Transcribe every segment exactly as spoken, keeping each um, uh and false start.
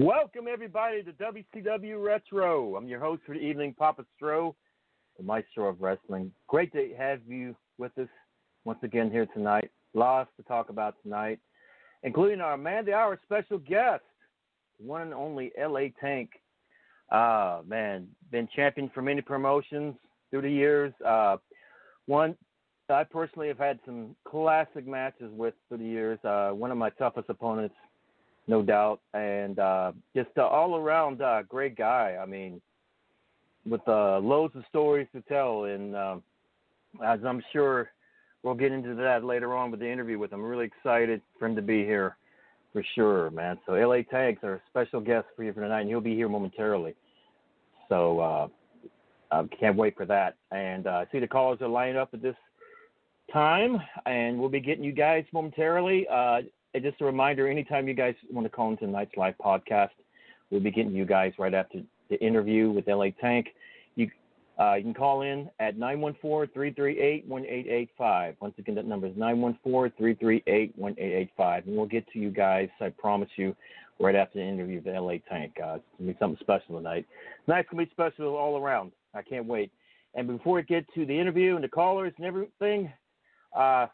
Welcome, everybody, to W C W Retro. I'm your host for the evening, Papa Stro, the maestro of wrestling. Great to have you with us once again here tonight. Lots to talk about tonight, including our man of the hour special guest, one and only L A Tank. Uh, man, been champion for many promotions through the years. Uh, one, I personally have had some classic matches with through the years. Uh, one of my toughest opponents, no doubt, and uh, just an all-around uh, great guy. I mean, with uh, loads of stories to tell, and uh, as I'm sure we'll get into that later on with the interview with him. I'm really excited for him to be here for sure, man. So L A Tank's our special guest for you for tonight, and he'll be here momentarily. So uh, I can't wait for that. And uh, I see the callers are lining up at this time, and we'll be getting you guys momentarily. Uh And just a reminder, anytime you guys want to call into tonight's live podcast, we'll be getting you guys right after the interview with L A Tank. You uh, you can call in at nine one four, three three eight, one eight eight five. Once again, that number is nine one four, three three eight, one eight eight five. And we'll get to you guys, I promise you, right after the interview with L A Tank. Uh, it's going to be something special tonight. Tonight's going to be special all around. I can't wait. And before we get to the interview and the callers and everything, uh,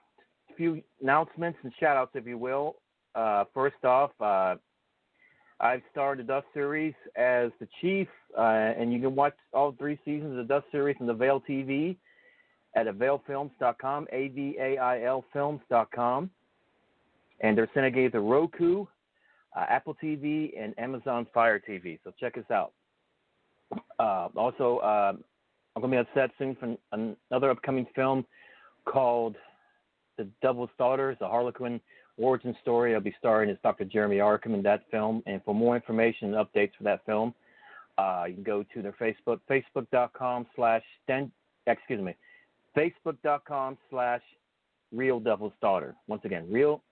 few announcements and shout-outs, if you will. Uh, first off, uh, I've starred the Dust Series as the Chief, uh, and you can watch all three seasons of the Dust Series on the Avail T V at avail films dot com, A V A I L films dot com. And they're Senegade to Roku, uh, Apple T V, and Amazon Fire T V. So check us out. Uh, also, uh, I'm going to be on set soon for an, another upcoming film called The Devil's Daughters, the Harlequin origin story. I'll be starring as Doctor Jeremy Arkham in that film. And for more information and updates for that film, uh, you can go to their Facebook, facebook.com slash, excuse me, facebook.com slash Real Devil's Daughter. Once again, Real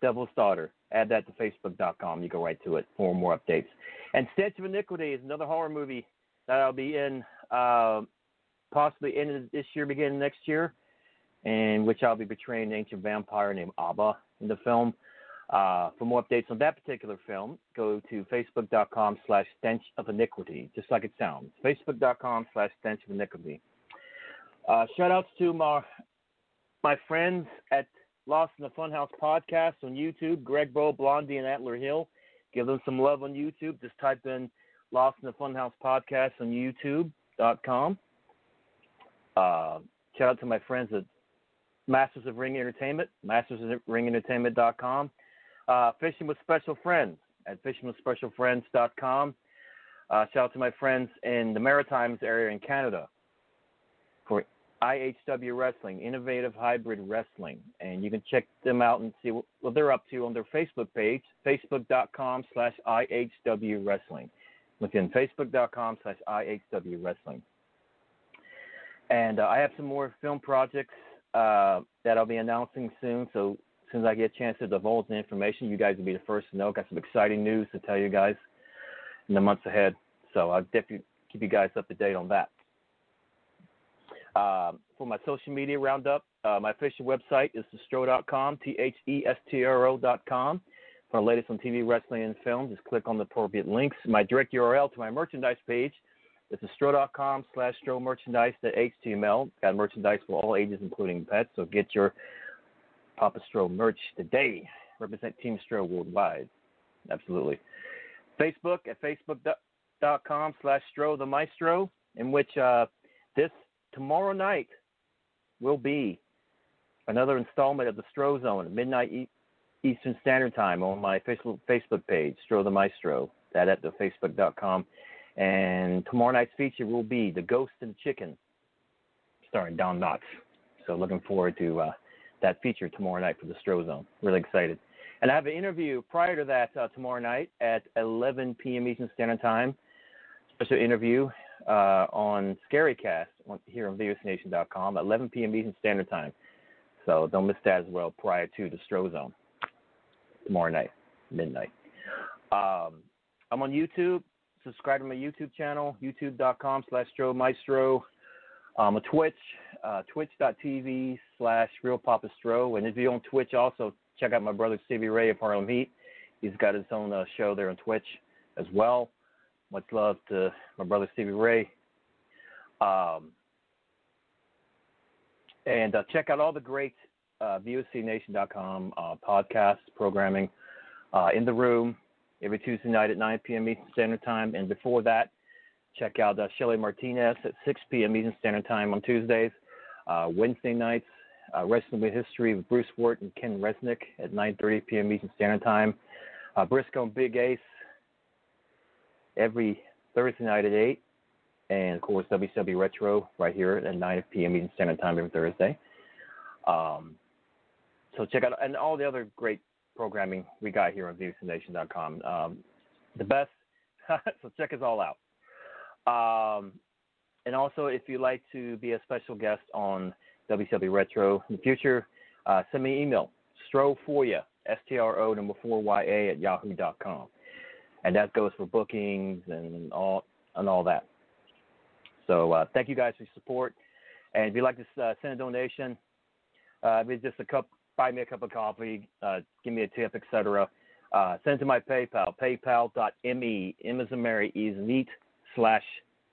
Devil's Daughter. Add that to facebook dot com. You go right to it for more updates. And Stench of Iniquity is another horror movie that I'll be in uh, possibly end of this year, beginning next year, in which I'll be portraying an ancient vampire named Abba in the film. Uh, for more updates on that particular film, go to facebook dot com slash Stench of Iniquity, just like it sounds, facebook dot com slash Stench of Iniquity. Uh, shout-outs to my, my friends at Lost in the Funhouse Podcast on YouTube, Greg Bo, Blondie, and Antler Hill. Give them some love on YouTube. Just type in Lost in the Funhouse Podcast on YouTube dot com. Uh, shout-out to my friends at Masters of Ring Entertainment, masters of ring entertainment dot com. Uh, Fishing with Special Friends at fishing with special friends dot com. Uh, shout-out to my friends in the Maritimes area in Canada for I H W Wrestling, Innovative Hybrid Wrestling. And you can check them out and see what, what they're up to on their Facebook page, facebook dot com slash I H W Wrestling. Within facebook dot com slash I H W Wrestling. And uh, I have some more film projects uh, that I'll be announcing soon. So as soon as I get a chance to divulge the information, you guys will be the first to know. Got some exciting news to tell you guys in the months ahead. So I'll definitely keep you guys up to date on that. Uh, for my social media roundup, uh, my official website is the stro dot com, T H E S T R O dot com. For the latest on T V, wrestling, and film, just click on the appropriate links. My direct U R L to my merchandise page is the stro dot com slash stro merchandise at H T M L. Got merchandise for all ages, including pets, so get your Papa Stro merch today. Represent Team Stro worldwide. Absolutely. Facebook at facebook dot com slash stro the maestro, in which uh, this tomorrow night will be another installment of the Stro Zone at midnight e- Eastern Standard Time on my official Facebook page, Stro the Maestro, that at the facebook dot com. And tomorrow night's feature will be The Ghost and the Chicken, starring Don Knotts. So looking forward to uh, that feature tomorrow night for the Stro Zone. Really excited. And I have an interview prior to that uh, tomorrow night at eleven p.m. Eastern Standard Time, special interview Uh, on Scary Cast on, here on v o c nation dot com at eleven p.m. Eastern Standard Time. So don't miss that as well prior to the Stro Zone tomorrow night, midnight. Um, I'm on YouTube. Subscribe to my YouTube channel, youtube dot com slash Stro Maestro. I'm on Twitch, uh, twitch dot t v slash Real Papa Stro. And if you're on Twitch also, check out my brother Stevie Ray of Harlem Heat. He's got his own uh, show there on Twitch as well. Much love to my brother Stevie Ray. Um, and uh, check out all the great uh, v o c nation dot com uh, podcast programming uh, in the room every Tuesday night at nine p.m. Eastern Standard Time. And before that, check out uh, Shelly Martinez at six p.m. Eastern Standard Time on Tuesdays. Uh, Wednesday nights, uh, Wrestling With History with Bruce Wirt and Ken Resnick at nine thirty p.m. Eastern Standard Time. Uh, Brisco and Big Ace every Thursday night at eight, and, of course, W C W Retro right here at nine p.m. Eastern Standard Time every Thursday. Um, so check out – and all the other great programming we got here on v o c nation dot com. Um, the best, so check us all out. Um, and also, if you'd like to be a special guest on W C W Retro in the future, uh, send me an email, stro four ya, S T R O number four Y A at yahoo dot com. And that goes for bookings and all and all that. So uh, thank you guys for your support. And if you'd like to uh, send a donation, uh, it's just a cup, buy me a cup of coffee, uh, give me a tip, et cetera. Uh, send it to my PayPal, paypal dot me, M as in Mary, E as in Eat, slash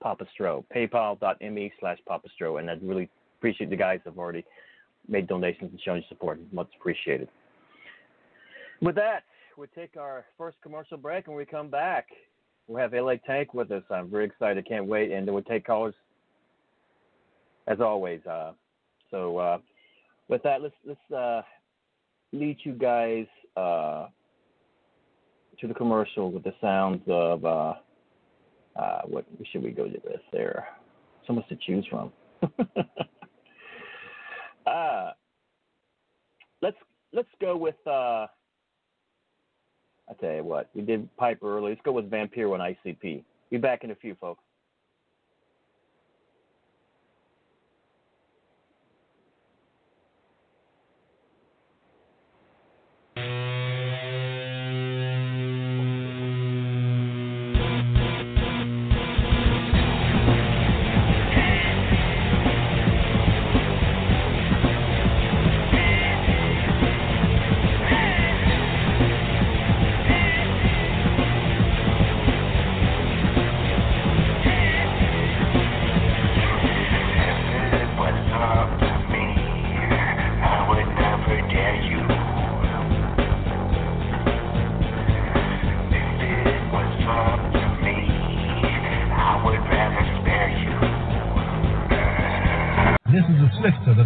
Papa Stro, paypal dot me slash Papa Stro. And I'd really appreciate the guys that have already made donations and shown your support. It's much appreciated. With that, we take our first commercial break, and when we come back, we'll have L A Tank with us. I'm very excited. Can't wait. And then we'll take callers as always. Uh, so uh, with that, let's let's uh, lead you guys uh, to the commercial with the sounds of uh, uh, what should we go to this there? So much to choose from. uh, let's let's go with. Uh, I tell you what, we did Piper earlier. Let's go with Vampiro and I C P. Be back in a few, folks.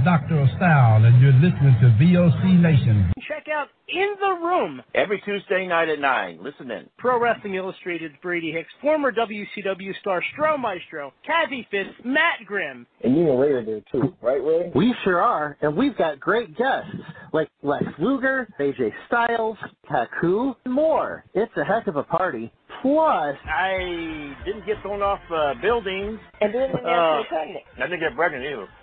Doctor of Style, and you're listening to V O C Nation. Check out In the Room every Tuesday night at nine. Listen in. Pro Wrestling Illustrated, Brady Hicks, former W C W star Stro Maestro, Kazzy Fist, Matt Grimm. And you know Ray are there too, right, Ray? We sure are, and we've got great guests like Lex Luger, A J Styles, Taku, and more. It's a heck of a party. Plus, I didn't get thrown off uh, buildings. And then uh, I didn't get pregnant either.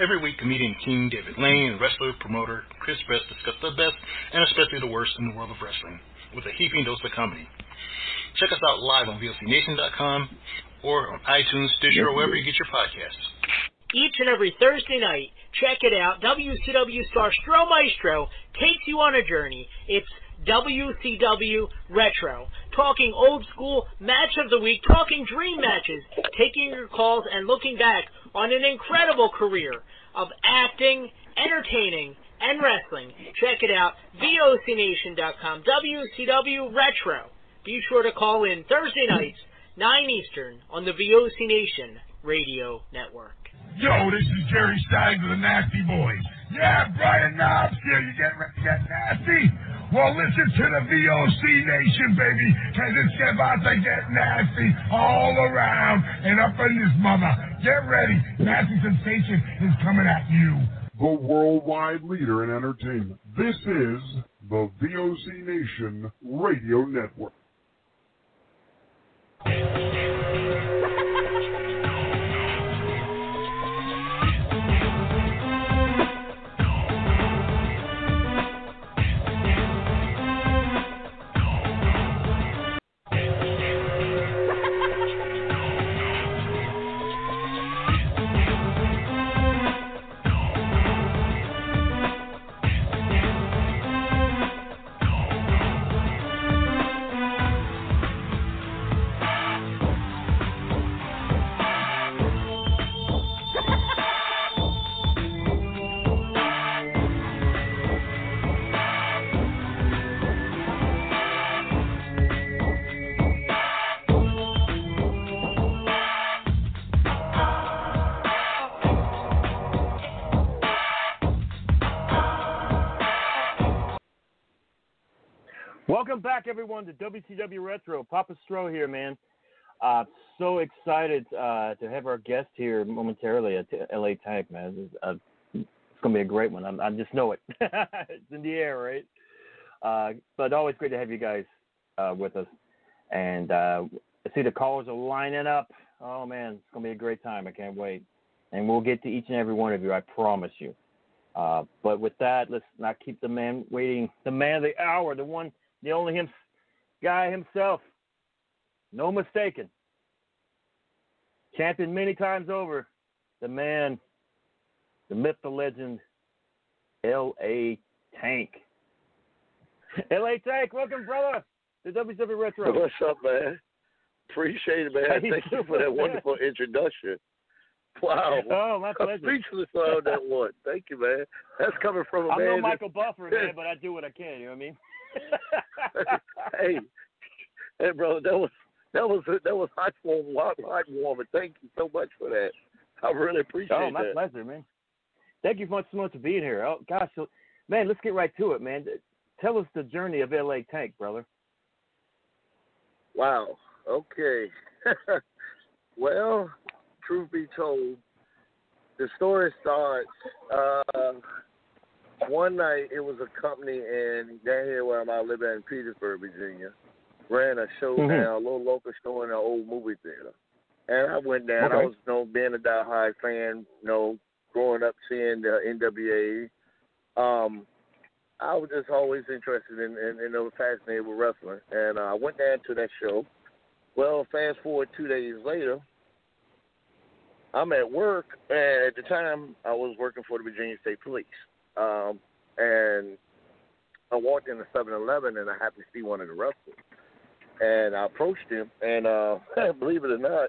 Every week, comedian King David Lane and wrestler, promoter Chris Best discuss the best and especially the worst in the world of wrestling with a heaping dose of comedy. Check us out live on V O C nation dot com or on iTunes, Stitcher, or wherever you get your podcasts. Each and every Thursday night, check it out. W C W star Stro Maestro takes you on a journey. It's W C W Retro, talking old school, match of the week, talking dream matches, taking your calls and looking back on an incredible career of acting, entertaining, and wrestling. Check it out, V O C nation dot com, W C W Retro. Be sure to call in Thursday nights, nine Eastern, on the V O C Nation Radio Network. Yo, this is Jerry Stein with the Nasty Boys. Yeah, Brian Knobs, here you get, you get nasty. Well, listen to the V O C Nation, baby, because it's about to get nasty all around and up in this mother. Get ready. Nasty Sensation is coming at you. The worldwide leader in entertainment. This is the V O C Nation Radio Network. Welcome back, everyone, to W C W Retro. Papa Stro here, man. Uh, so excited uh, to have our guest here momentarily at L A Tank, man. It's, uh, it's going to be a great one. I'm, I just know it. It's in the air, right? Uh, but always great to have you guys uh, with us. And uh, I see the callers are lining up. Oh, man, it's going to be a great time. I can't wait. And we'll get to each and every one of you, I promise you. Uh, but with that, let's not keep the man waiting, the man of the hour, the one, the only him, guy himself. No mistaken. Champion many times over, the man, the myth, the legend, L A Tank. L A Tank, welcome, brother, to W W Retro. What's up, man? Appreciate it, man. Thank you for that wonderful introduction. Wow. Oh, my pleasure. I'm speechless on that one. Thank you, man. That's coming from a I'm man. I'm no Michael Buffer, man, but I do what I can. You know what I mean? hey, hey, brother, that was that was that was hot for hot, hot warmer. Thank you so much for that. I really appreciate that. Oh, my that. pleasure, man. Thank you much so much for being here. Oh gosh, so, man, let's get right to it, man. Tell us the journey of L A Tank, brother. Wow. Okay. Well, truth be told, the story starts uh, one night. It was a company in down here where I'm out living in Petersburg, Virginia. Ran a show mm-hmm. down, a little local show in an old movie theater, and I went down. Okay. I was, you know, being a diehard fan, you know, growing up seeing the N W A. Um, I was just always interested in, in, in those fascinated with wrestling, and uh, I went down to that show. Well, fast forward two days later, I'm at work, and at the time, I was working for the Virginia State Police. Um, and I walked into seven eleven, and I happened to see one of the wrestlers. And I approached him, and uh, believe it or not,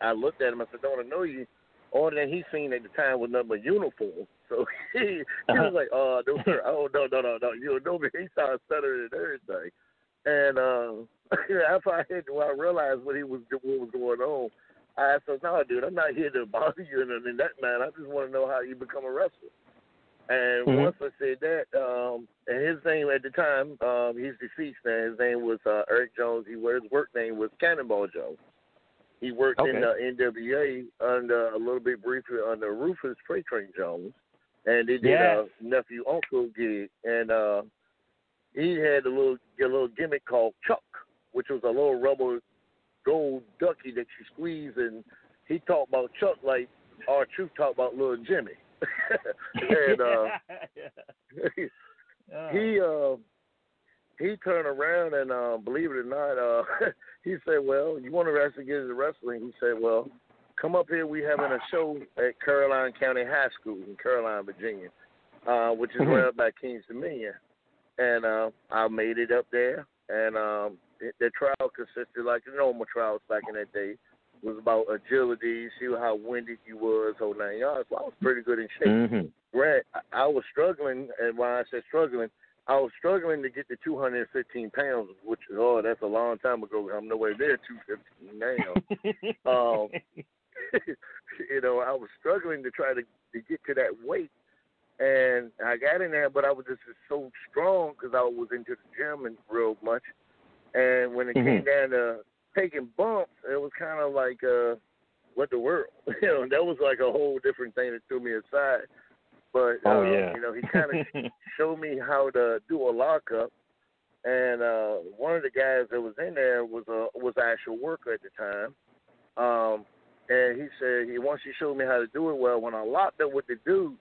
I looked at him. I said, "Don't I know you?" All that he seen at the time was nothing but uniform. So he, he was like, "Oh, no, sir. Oh, no, no, no, no. You don't know me." He started stuttering and everything. And uh, after I hit, well, I realized what he was, what was going on. I said, "No, dude, I'm not here to bother you and in that man. I just want to know how you become a wrestler." And mm-hmm. once I said that, um, and his name at the time, um, he's deceased now. His name was uh, Eric Jones. He his work name was Cannonball Jones. He worked okay. in the N W A under a little bit briefly under Rufus Freight Train Jones, and they did yes. a nephew uncle gig, and uh, he had a little a little gimmick called Chuck, which was a little rubber gold ducky that you squeeze, and he talked about Chuck like R-Truth talked about Little Jimmy. and uh, yeah. he uh, he turned around and uh, believe it or not, uh, he said, "Well, you want to actually get into wrestling?" He said, "Well, come up here. We're having a show at Caroline County High School in Caroline, Virginia, uh, which is right up by Kings Dominion." And uh, I made it up there, and um, the trial consisted, like the normal trials back in that day, was about agility, see how winded you was, whole nine yards. So I was pretty good in shape. Mm-hmm. Grant, I was struggling, and when I said struggling, I was struggling to get to two hundred fifteen pounds, which, oh, that's a long time ago. I'm nowhere near two fifteen now. um, you know, I was struggling to try to, to get to that weight. And I got in there, but I was just so strong because I was into the gym and real much. And when it mm-hmm. came down to taking bumps, it was kind of like, uh, what the world? You know, that was like a whole different thing that threw me aside. But, oh, uh, yeah. you know, he kind of showed me how to do a lockup. And uh, one of the guys that was in there was a, was an actual worker at the time. Um, and he said, he once he showed me how to do it well, when I locked up with the dude,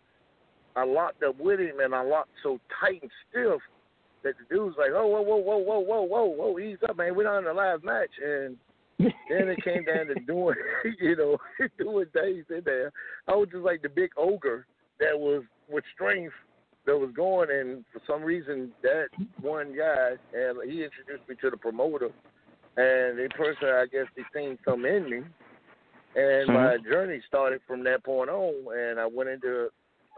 I locked up with him, and I locked so tight and stiff that the dude's like, "Oh, whoa, whoa, whoa, whoa, whoa, whoa, whoa, ease up, man. We're not in a live match." And then it came down to doing, you know, doing days in there. I was just like the big ogre that was with strength that was going, and for some reason that one guy, and he introduced me to the promoter, and the person, I guess, they seen something in me, and mm-hmm. my journey started from that point on, and I went into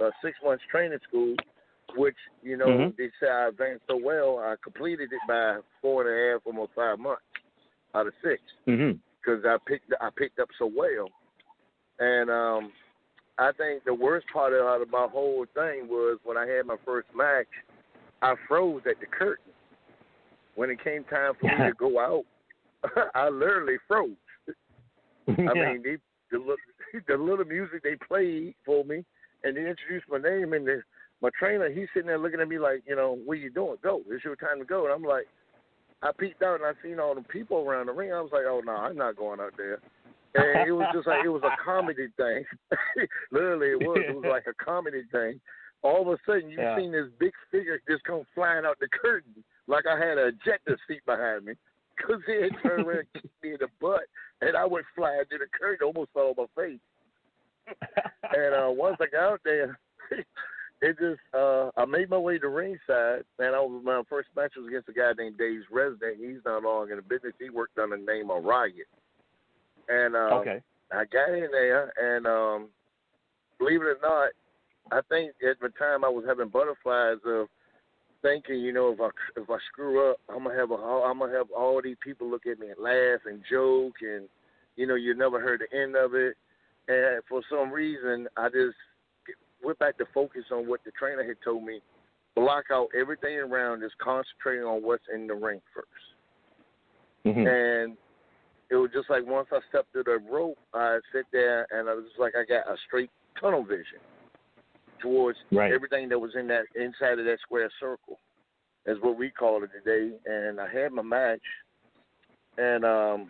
a six months training school, which, you know, mm-hmm. they say I advanced so well, I completed it by four and a half, almost five months out of six, because mm-hmm. I picked I picked up so well. And um, I think the worst part of, of my whole thing was when I had my first match, I froze at the curtain. when it came time for me to go out, I literally froze. I mean, they, the, little, the little music they played for me, and they introduced my name, and the, my trainer, he's sitting there looking at me like, you know, what are you doing? Go. It's your time to go. And I'm like, I peeked out, and I seen all the people around the ring. I was like, oh, no, I'm not going out there. And it was just like, it was a comedy thing. Literally, it was. It was like a comedy thing. All of a sudden, you've yeah. seen this big figure just come flying out the curtain like I had a ejector seat behind me, because he had turned around and kicked me in the butt, and I went flying to the curtain, almost fell on my face. And uh, once I got out there, it just uh, I made my way to ringside, and I was, my first match was against a guy named Dave Resnick. He's not long in the business. He worked under the name of Riot. And um, okay. I got in there, and um, believe it or not, I think at the time I was having butterflies of thinking, you know, if I if I screw up, I'm gonna have a, I'm gonna have all these people look at me and laugh and joke, and you know, you never heard the end of it. And for some reason, I just went back to focus on what the trainer had told me: block out everything around, just concentrate on what's in the ring first. Mm-hmm. And it was just like once I stepped through the rope, I sit there and I was just like, I got a straight tunnel vision towards right. everything that was in that inside of that square circle, is what we call it today. And I had my match, and um,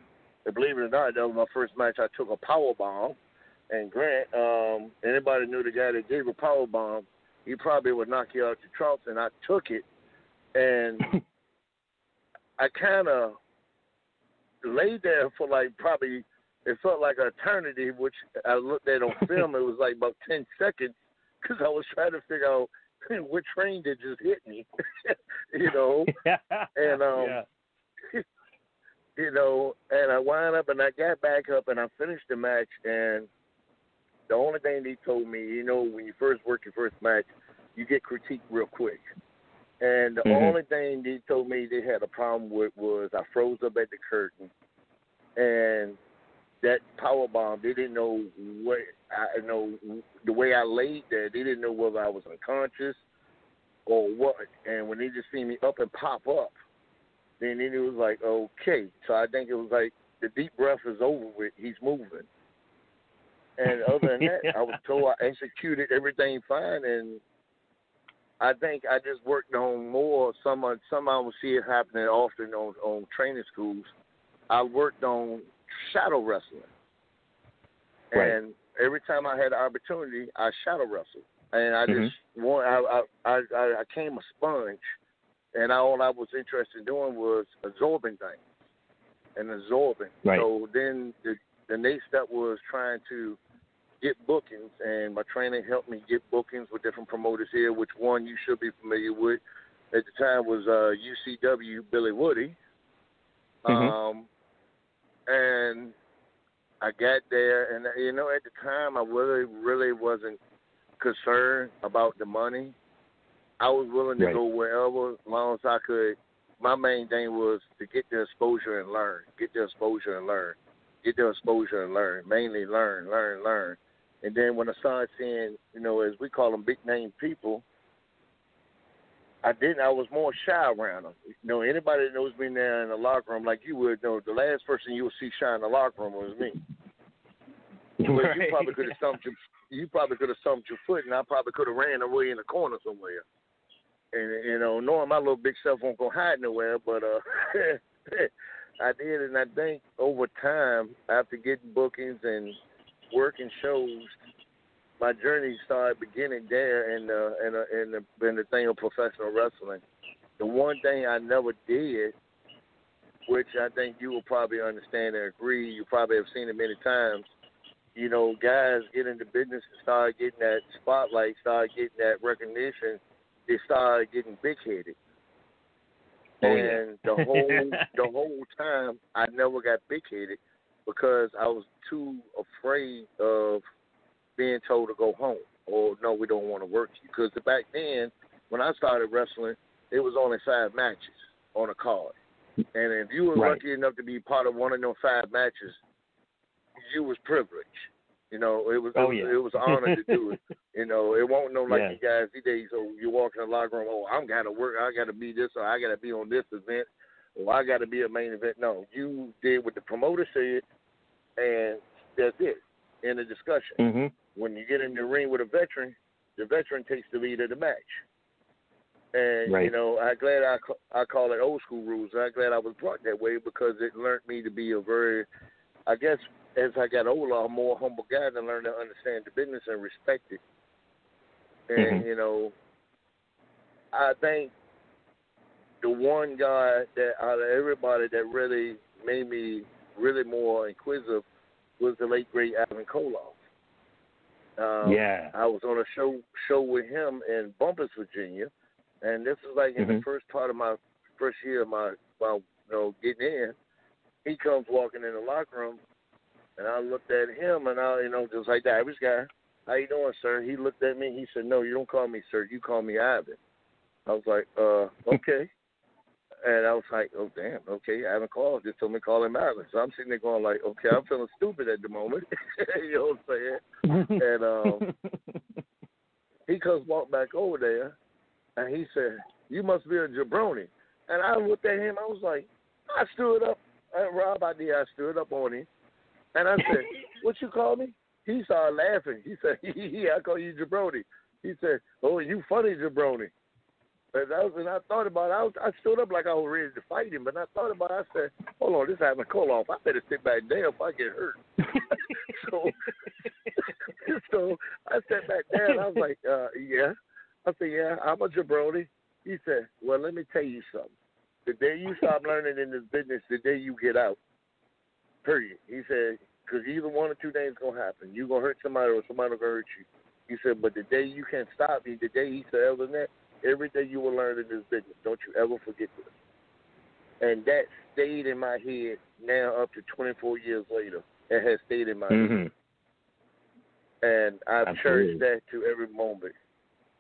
believe it or not, that was my first match. I took a power bomb, and Grant, um, anybody knew the guy that gave a power bomb, he probably would knock you out to trunks. And I took it, and I kind of laid there for like probably it felt like an eternity, which I looked at on film. It was like about ten seconds. Because I was trying to figure out what train did just hit me, you know, yeah. and um, yeah. you know, and I wound up and I got back up and I finished the match. And the only thing they told me, you know, when you first work your first match, you get critiqued real quick. And the mm-hmm. only thing they told me they had a problem with was I froze up at the curtain, and that power bomb, they didn't know what I you know the way I laid there. They didn't know whether I was unconscious or what. And when they just seen me up and pop up, then it was like, okay. So I think it was like the deep breath is over with. He's moving. And other than that, yeah. I was told I executed everything fine. And I think I just worked on more. Some some I will see it happening often on on training schools. I worked on shadow wrestling, right. and every time I had an opportunity, I shadow wrestled, and I mm-hmm. just want I, I I I came a sponge, and I, all I was interested in doing was absorbing things, and absorbing. Right. So then the the next step was trying to get bookings, and my trainer helped me get bookings with different promoters here, which one you should be familiar with at the time was uh, U C W Billy Woody. Mm-hmm. Um. And I got there, and, you know, at the time, I really, really wasn't concerned about the money. I was willing to right. go wherever as long as I could. My main thing was to get the exposure and learn, get the exposure and learn, get the exposure and learn, mainly learn, learn, learn. And then when I started seeing, you know, as we call them big-name people, I didn't. I was more shy around them. You know, anybody that knows me now in the locker room, like you would know, the last person you would see shy in the locker room was me. Right. You probably could have stumped your, you probably could have stumped your foot, and I probably could have ran away in the corner somewhere. And you know, knowing my little big self won't go hide nowhere, but uh, I did, and I think over time, after getting bookings and working shows, my journey started beginning there in the, in, the, in, the, in the thing of professional wrestling. The one thing I never did, which I think you will probably understand and agree, you probably have seen it many times, you know, guys get into business and start getting that spotlight, start getting that recognition, they start getting big-headed. Oh, and yeah. the whole the whole time, I never got big-headed because I was too afraid of being told to go home or, no, we don't want to work you. Because back then, when I started wrestling, it was only five matches on a card. And if you were right. lucky enough to be part of one of those five matches, you was privileged. You know, it was oh, it, yeah. it was an honor to do it. You know, it won't know like yeah. you guys these days, so you walk in the locker room, oh, I'm got to work, I got to be this, or I got to be on this event, Well, I got to be a main event. No, you did what the promoter said, and that's it. End of discussion. Mm-hmm. When you get in the ring with a veteran, the veteran takes the lead of the match. And, right. you know, I'm glad I, I call it old school rules. I'm glad I was brought that way because it learned me to be a very, I guess, as I got older, a more humble guy and learned to understand the business and respect it. And, mm-hmm. you know, I think the one guy that out of everybody that really made me really more inquisitive was the late, great Ivan Koloff. Um, yeah. I was on a show show with him in Bumpus, Virginia. And this was like in mm-hmm. the first part of my first year of my, my, you know, getting in. He comes walking in the locker room, and I looked at him, and I, you know, just like the Irish guy, how you doing, sir? He looked at me, and he said, no, you don't call me sir, you call me Ivan. I was like, uh, okay. And I was like, oh, damn, okay, Ivan Koloff just told me to call him Ivan. So I'm sitting there going like, okay, I'm feeling stupid at the moment. You know what I'm saying? And um, he comes walk back over there. And he said, you must be a jabroni. And I looked at him. I was like, I stood up. And Rob, I did. I stood up on him. And I said, what you call me? He started laughing. He said, yeah, I call you jabroni. He said, oh, you funny jabroni. And I, was, and I thought about it. I, was, I stood up like I was ready to fight him. But I thought about it. I said, hold on, this Ivan Koloff. I better sit back down if I get hurt. so, so I sat back down. I was like, uh, yeah. I said, yeah, I'm a jabroni. He said, well, let me tell you something. The day you stop learning in this business, the day you get out, period. He said, because either one or two things going to happen. You're going to hurt somebody or somebody's going to hurt you. He said, but the day you can't stop me, the day he said, other than that, every day you will learn in this business. Don't you ever forget this. And that stayed in my head now up to twenty-four years later. It has stayed in my mm-hmm. head. And I've Absolutely. cherished that to every moment.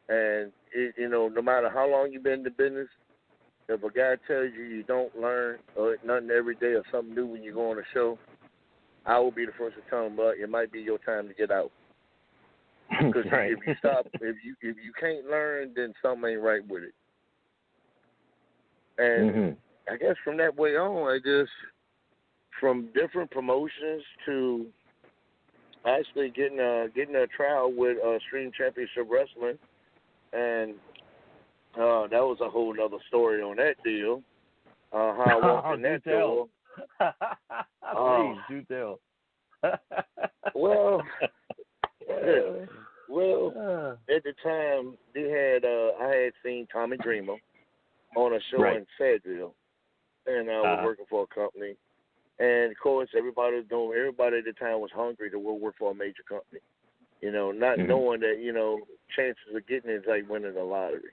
And, it, you know, no matter how long you've been in the business, if a guy tells you you don't learn or nothing every day or something new when you go on a show, I will be the first to tell him, but it might be your time to get out. Because right. if you stop, if you if you can't learn, then something ain't right with it. And mm-hmm. I guess from that way on, I just, from different promotions to actually getting a, getting a trial with uh, Extreme Championship Wrestling, and uh, that was a whole other story on that deal. Uh, how I walked oh, in that door. Please do tell. Well, yeah, well, at the time they had uh, I had seen Tommy Dreamer on a show right. in Fayetteville, and I was uh, working for a company. And of course, everybody was doing. Everybody at the time was hungry to work for a major company. You know, not mm-hmm. knowing that, you know, chances of getting it is like winning the lottery.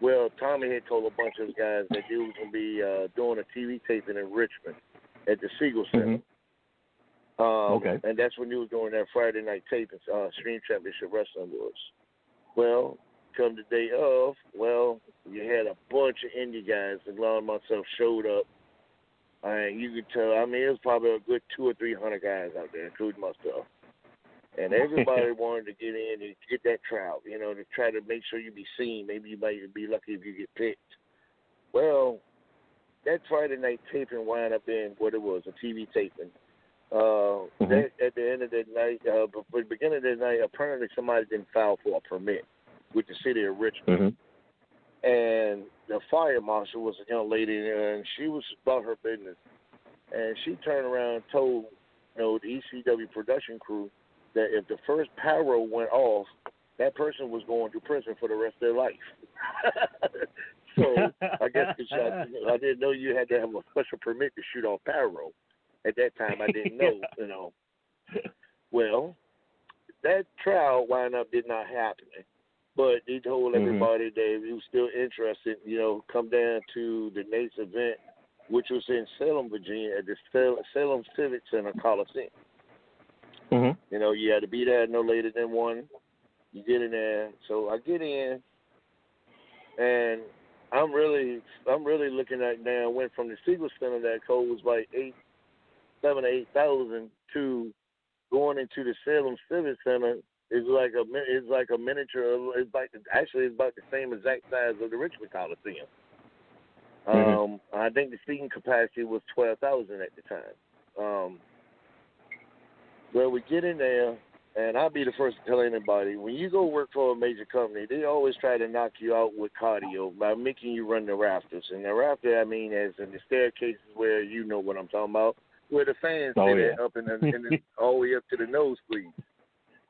Well, Tommy had told a bunch of guys that he was going to be uh, doing a T V taping in Richmond at the Siegel Center. Mm-hmm. Um, okay. And that's when he was doing that Friday night taping, uh, Extreme Championship Wrestling was. Well, come the day of, well, you had a bunch of indie guys, and a lot of myself showed up. And you could tell, I mean, it was probably a good two or three hundred guys out there, including myself. And everybody wanted to get in and get that trial, you know, to try to make sure you be seen. Maybe you might be lucky if you get picked. Well, that Friday night taping wound up being what it was, a T V taping. Uh, mm-hmm. that, at the end of that night, uh, before the beginning of that night, apparently somebody didn't file for a permit with the city of Richmond. Mm-hmm. And the fire marshal was a young lady, and she was about her business. And she turned around and told, you know, the E C W production crew, that if the first pyro went off, that person was going to prison for the rest of their life. So I guess I, I didn't know you had to have a special permit to shoot off pyro. At that time, I didn't know, you know. Well, that trial wound up did not happen. But he told everybody mm-hmm. that he was still interested, you know, come down to the next event, which was in Salem, Virginia, at the Salem, Salem Civic Center Coliseum. Mm-hmm. You know, you had to be there no later than one. You get in there, so I get in, and I'm really, I'm really looking at now. Went from the Siegel Center that code was like eight, seven, eight thousand to going into the Salem Civic Center is like a, it's like a miniature. It's like actually it's about the same exact size of the Richmond Coliseum. Um, mm-hmm. I think the seating capacity was twelve thousand at the time. Um, well, we get in there, and I'll be the first to tell anybody, when you go work for a major company, they always try to knock you out with cardio by making you run the rafters. And the rafter, I mean, as in the staircases where you know what I'm talking about, where the fans oh, sit yeah. up in the, in the, all the way up to the nosebleeds.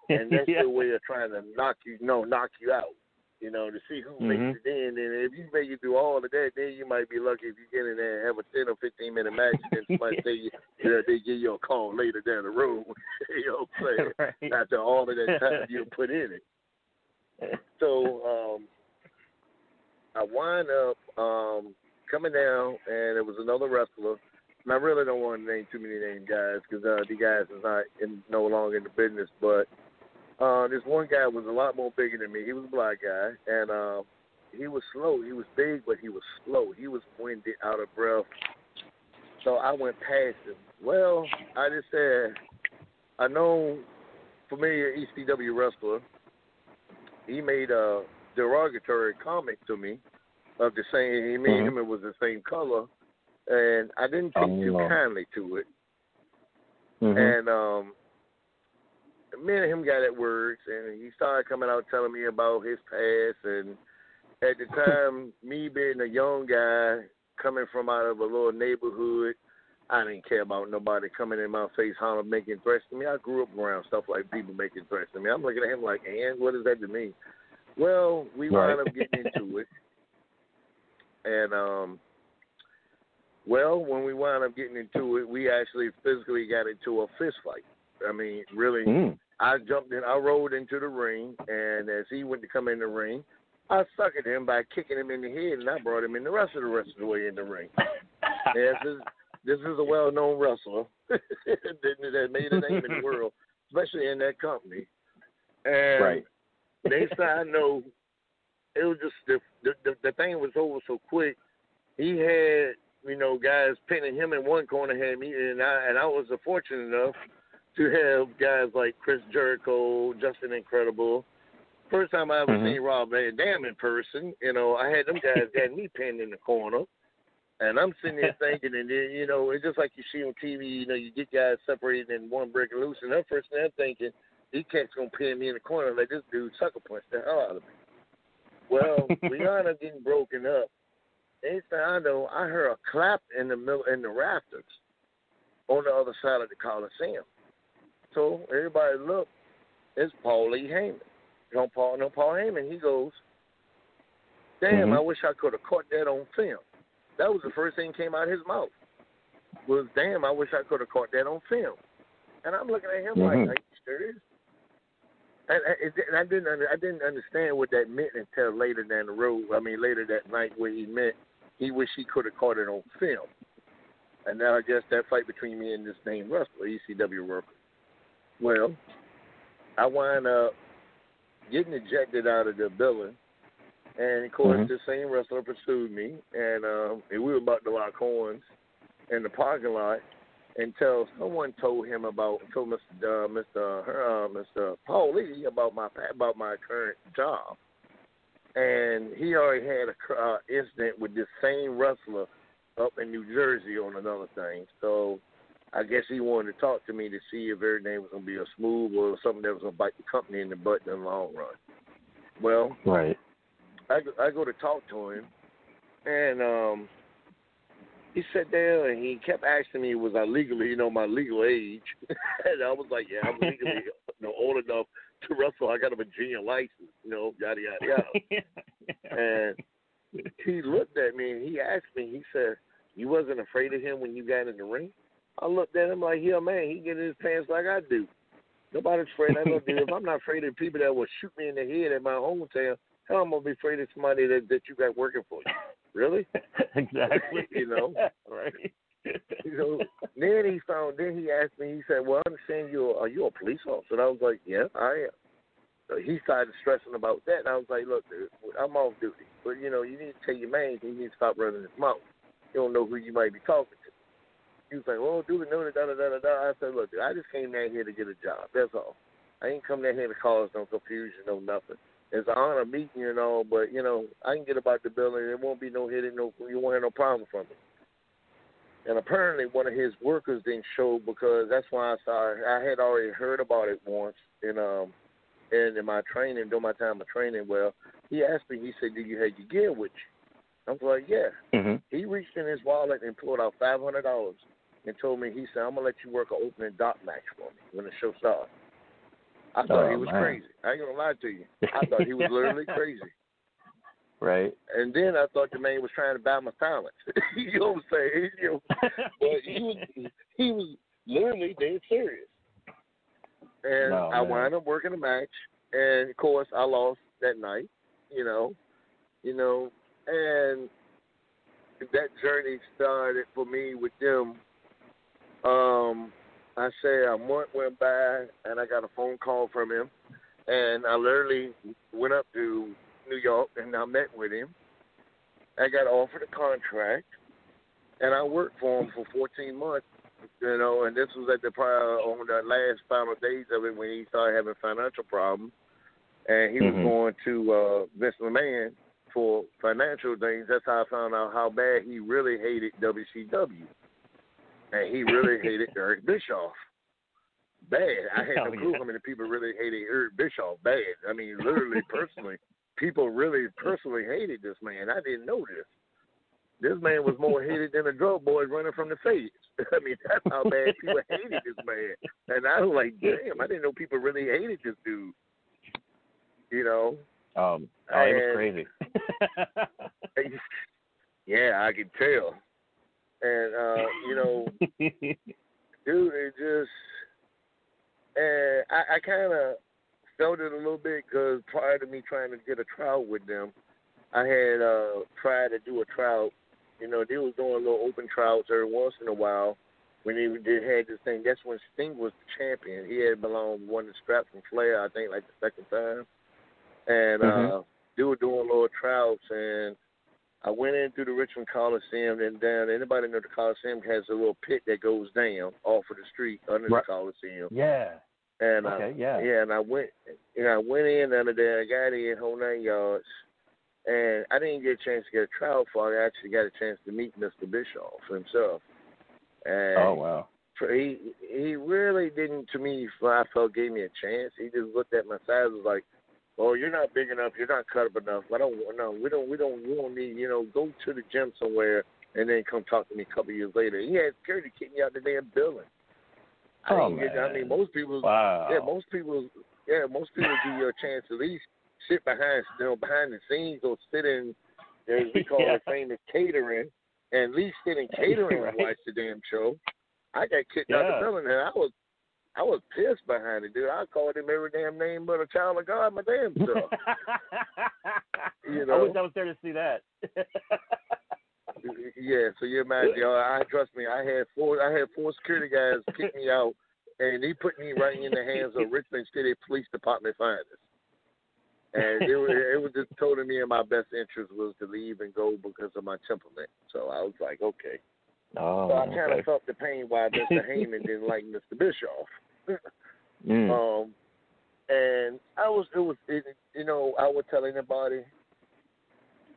And that's yeah. their way of trying to knock you, no, knock you out. You know, to see who mm-hmm. makes it in. And if you make it through all of that, then you might be lucky if you get in there and have a ten or fifteen minute match and somebody say you, you know, they give you a call later down the road. You know, play right. after all of that time you put in it. So um, I wind up um, coming down, and it was another wrestler. And I really don't want to name too many name guys because uh, the guys is not in, no longer in the business, but Uh, this one guy was a lot more bigger than me. He was a black guy, and uh, he was slow. He was big, but he was slow. He was winded, out of breath. So I went past him. Well, I just said, I know familiar E C W wrestler. He made a derogatory comment to me of the same. He made mm-hmm. him it was the same color, and I didn't take oh, too no. kindly to it. Mm-hmm. And um. me and him got at words, and he started coming out telling me about his past. And at the time, me being a young guy, coming from out of a little neighborhood, I didn't care about nobody coming in my face, hollering, making threats to me. I grew up around stuff like people making threats to me. I'm looking at him like, and what does that to me? Well, we right. wound up getting into it. And, um, well, when we wound up getting into it, we actually physically got into a fist fight. I mean, really, mm. I jumped in, I rolled into the ring, and as he went to come in the ring, I suckered him by kicking him in the head, and I brought him in the rest of the rest of the way in the ring. Yes, this, this is a well-known wrestler that made a name in the world, especially in that company. And right. next time I know, it was just, the, the, the thing was over so quick, he had, you know, guys pinning him in one corner, had me, and I, and I was fortunate enough to have guys like Chris Jericho, Justin Incredible. First time I ever mm-hmm. seen Rob Van Dam in person, you know, I had them guys got me pinned in the corner. And I'm sitting there thinking, and then, you know, it's just like you see on T V, you know, you get guys separated and one breaking loose. And I'm first thing I'm thinking, these cats going to pin me in the corner and let this dude sucker punch the hell out of me. Well, we are getting broken up. Next thing I know, I heard a clap in the middle, in the rafters on the other side of the Coliseum. So everybody look, it's Paul Lee Heyman. No Paul, no Paul Heyman. He goes, damn, mm-hmm. I wish I could have caught that on film. That was the first thing that came out of his mouth was, damn, I wish I could have caught that on film. And I'm looking at him mm-hmm. like, are you serious? And I, I didn't, I didn't understand what that meant until later down the road. I mean, later that night where he meant he wished he could have caught it on film. And now I guess that fight between me and this named wrestler, E C W worker. Well, I wind up getting ejected out of the building, and of course, mm-hmm. the same wrestler pursued me, and, um, and we were about to lock horns in the parking lot until someone told him about told Mister Uh, Mister Uh, Mister Paul Lee about my about my current job, and he already had a uh, incident with this same wrestler up in New Jersey on another thing, so. I guess he wanted to talk to me to see if everything was going to be a smooth or something that was going to bite the company in the butt in the long run. Well, right. I, I go to talk to him, and um, he sat there, and he kept asking me, was I legally, you know, my legal age? And I was like, yeah, I'm legally you know, old enough to wrestle. I got a Virginia license, you know, yada, yada, yada. And he looked at me, and he asked me, he said, you wasn't afraid of him when you got in the ring? I looked at him like, yeah, man, he get in his pants like I do. Nobody's afraid. I know, dude, if I'm not afraid of people that will shoot me in the head at my hometown, how am I going to be afraid of somebody that, that you got working for you? Really? Exactly. You know? Right. You know, then he found, then he asked me, he said, well, I understand you're, are you a police officer? And I was like, yeah, I am. So he started stressing about that, and I was like, look, dude, I'm off duty. But, you know, you need to tell your man, you need to stop running his mouth. You don't know who you might be talking to. He was like, well, do it, no, da, da, da, da. I said, look, dude, I just came down here to get a job. That's all. I ain't come down here to cause no confusion, no nothing. It's an honor meeting, you know, but, you know, I can get about the building. There won't be no hitting. No, you won't have no problem from it. And apparently one of his workers didn't show because that's why I started. I had already heard about it once. And, um, and in my training, during my time of training, well, he asked me, he said, do you have your gear with you? I was like, yeah. Mm-hmm. He reached in his wallet and pulled out five hundred dollars and told me, he said, I'm going to let you work an opening dock match for me when the show starts. I thought oh, he was man. crazy. I ain't going to lie to you. I thought he was literally crazy. Right. And then I thought the man was trying to buy my talent. You know what I'm saying? You know, but he was, he was literally dead serious. And no, I wound up working a match. And, of course, I lost that night, you know. You know, and that journey started for me with them. Um, I say a month went by, and I got a phone call from him. And I literally went up to New York, and I met with him. I got offered a contract, and I worked for him for fourteen months. You know, and this was at the prior, on the last final days of it when he started having financial problems, and he mm-hmm. was going to uh, Vince McMahon for financial things. That's how I found out how bad he really hated W C W, and he really hated Eric Bischoff bad. I had no clue how many people really hated Eric Bischoff bad. I mean, literally, personally, people really personally hated this man. I didn't know this. This man was more hated than the drug boys running from the feds. I mean, that's how bad people hated this man. And I was like, damn, I didn't know people really hated this dude. You know? Um, oh, and, it was crazy. Yeah, I can tell. And, uh, you know, dude, it just... And I, I kind of felt it a little bit because prior to me trying to get a trial with them, I had uh, tried to do a trial. You know, they was doing little open trials every once in a while when they did had this thing. That's when Sting was the champion. He had belonged won the strap from Flair, I think, like the second time. And mm-hmm. uh, they were doing little trials. And I went in through the Richmond Coliseum and down. Anybody know the Coliseum has a little pit that goes down off of the street under right. the Coliseum. Yeah. And okay, I, yeah. Yeah, and I went and I went in under there. I got in, whole nine yards. And I didn't get a chance to get a trial for it. I actually got a chance to meet Mister Bischoff himself. And oh, wow. He, he really didn't, to me, I felt gave me a chance. He just looked at my size and was like, oh, you're not big enough. You're not cut up enough. I don't want, no, we don't, we don't want me, you know, go to the gym somewhere and then come talk to me a couple years later. He had scared to kick me out the damn building. I, oh, man. Get, I mean, most people, wow. yeah, most people, yeah, most people give you a chance at least. Sit behind, you know, behind the scenes or sit in, as we call yeah. it, famous catering, and at least sit in catering right. and watch the damn show. I got kicked yeah. out of the building, and I was, I was pissed behind it, dude. I called him every damn name but a child of God, my damn self. You know? I wish I was there to see that. Yeah, so you imagine, y'all. I trust me, I had four, I had four security guys kick me out, and he put me right in the hands of Richmond City Police Department finest. And it was, it was just totally me and my best interest was to leave and go because of my temperament. So I was like, okay. Oh, so I kind of okay. felt the pain why Mister Heyman didn't like Mister Bischoff. mm. Um, and I was, it was, it, you know, I would tell anybody,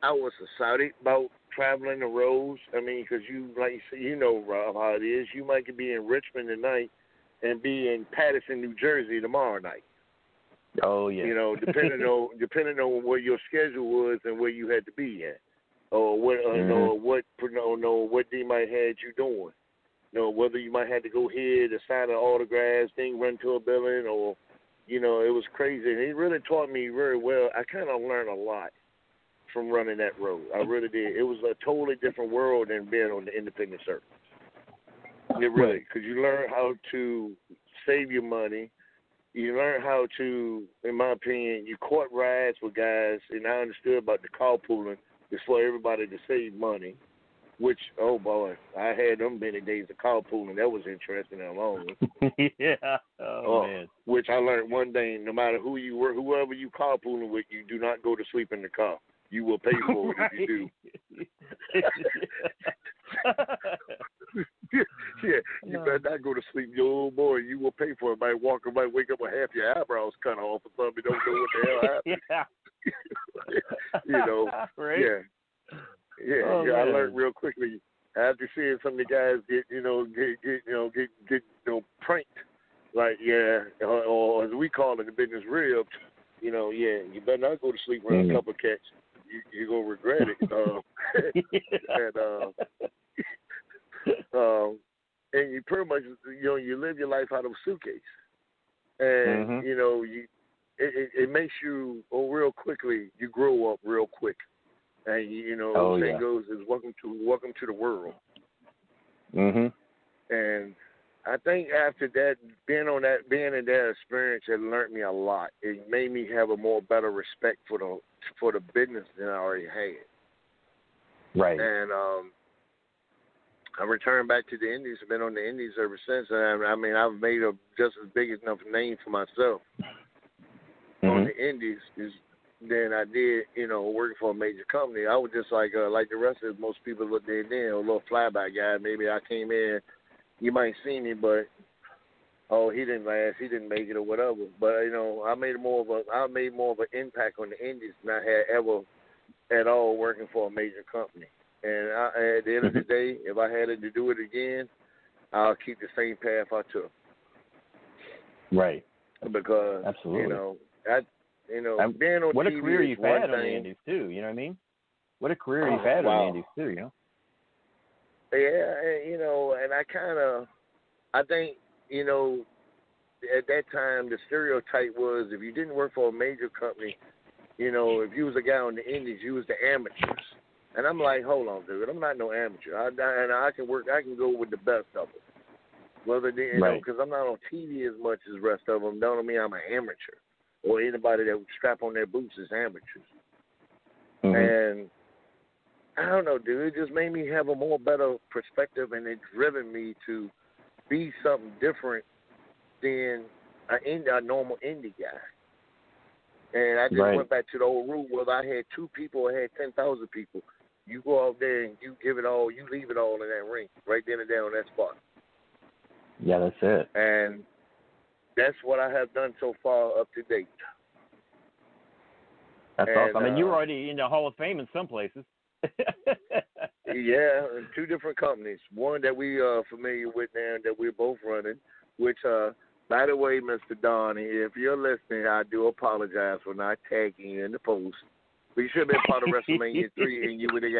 I was excited about traveling the roads. I mean, because you, like you know, Rob, how it is. You might be in Richmond tonight and be in Paterson, New Jersey tomorrow night. Oh yeah. You know, depending on depending on where your schedule was and where you had to be at, or what, or mm-hmm. know, what, know, know, what they might had you doing, you know, whether you might have to go here to sign an autograph, thing, run to a building, or, you know, it was crazy. And he really taught me very well. I kind of learned a lot from running that road. I really did. It was a totally different world than being on the independent circuit. It really, because you learn how to save your money. You learn how to, in my opinion, you caught rides with guys, and I understood about the carpooling. It's for everybody to save money, which, oh, boy, I had them many days of carpooling. That was interesting and long. yeah. Oh, uh, man. Which I learned one day, no matter who you were, whoever you carpooling with, you do not go to sleep in the car. You will pay for it right. if you do. yeah, you no. better not go to sleep. Your old boy, you will pay for it. Might walk and might wake up with half your eyebrows cut off or something. You don't know what the hell happened. yeah. you know, right? yeah, yeah, oh, yeah I learned real quickly after seeing some of the guys get, you know, get, get you know, get, get, you know, pranked, like yeah, or, or as we call it, the business ribbed. You know, yeah, you better not go to sleep around mm-hmm. a couple of cats. You, you're going to regret it. Um, and, uh, um, and you pretty much, you know, you live your life out of a suitcase. And, mm-hmm. you know, you it, it, it makes you, oh, real quickly, you grow up real quick. And, you know, oh, the thing yeah. goes is welcome to welcome to the world. Mm-hmm. And I think after that, being on that, being in that experience, it learned me a lot. It made me have a more better respect for the for the business than I already had. Right. And um, I returned back to the Indies. I've been on the Indies ever since. And I, I mean, I've made a just as big enough name for myself mm-hmm. on the Indies is, than I did, you know, working for a major company. I was just like uh, like the rest of most people look there then, a little flyby guy. Maybe I came in. You might see me, but oh, he didn't last. He didn't make it, or whatever. But you know, I made more of a, I made more of an impact on the Indies than I had ever at all working for a major company. And I, at the end of the day, if I had to do it again, I'll keep the same path I took. Right. Because absolutely, you know, I, you know, I'm, being on what T V a career you've had thing. on the Indies too. You know what I mean? What a career oh, you've had wow. on the Indies too. You know. Yeah, you know, and I kind of, I think, you know, at that time the stereotype was if you didn't work for a major company, you know, if you was a guy on the Indies, you was the amateurs. And I'm like, hold on, dude, I'm not no amateur. I, I and I can work, I can go with the best of them. Whether they, you right. know, because I'm not on T V as much as the rest of them, don't mean I'm an amateur or anybody that would strap on their boots is amateurs. Mm-hmm. And I don't know, dude. It just made me have a more better perspective, and it driven me to be something different than a, a normal indie guy. And I just right. went back to the old rule whether I had two people or I had ten thousand people. You go out there and you give it all, you leave it all in that ring, right then and there on that spot. Yeah, that's it. And that's what I have done so far up to date. That's and, awesome. I mean, you're already in the Hall of Fame in some places. Yeah, two different companies. One that we are familiar with now that we're both running, which, uh, by the way, Mister Donnie, if you're listening, I do apologize for not tagging you in the post. But you should have been part of WrestleMania three and you would have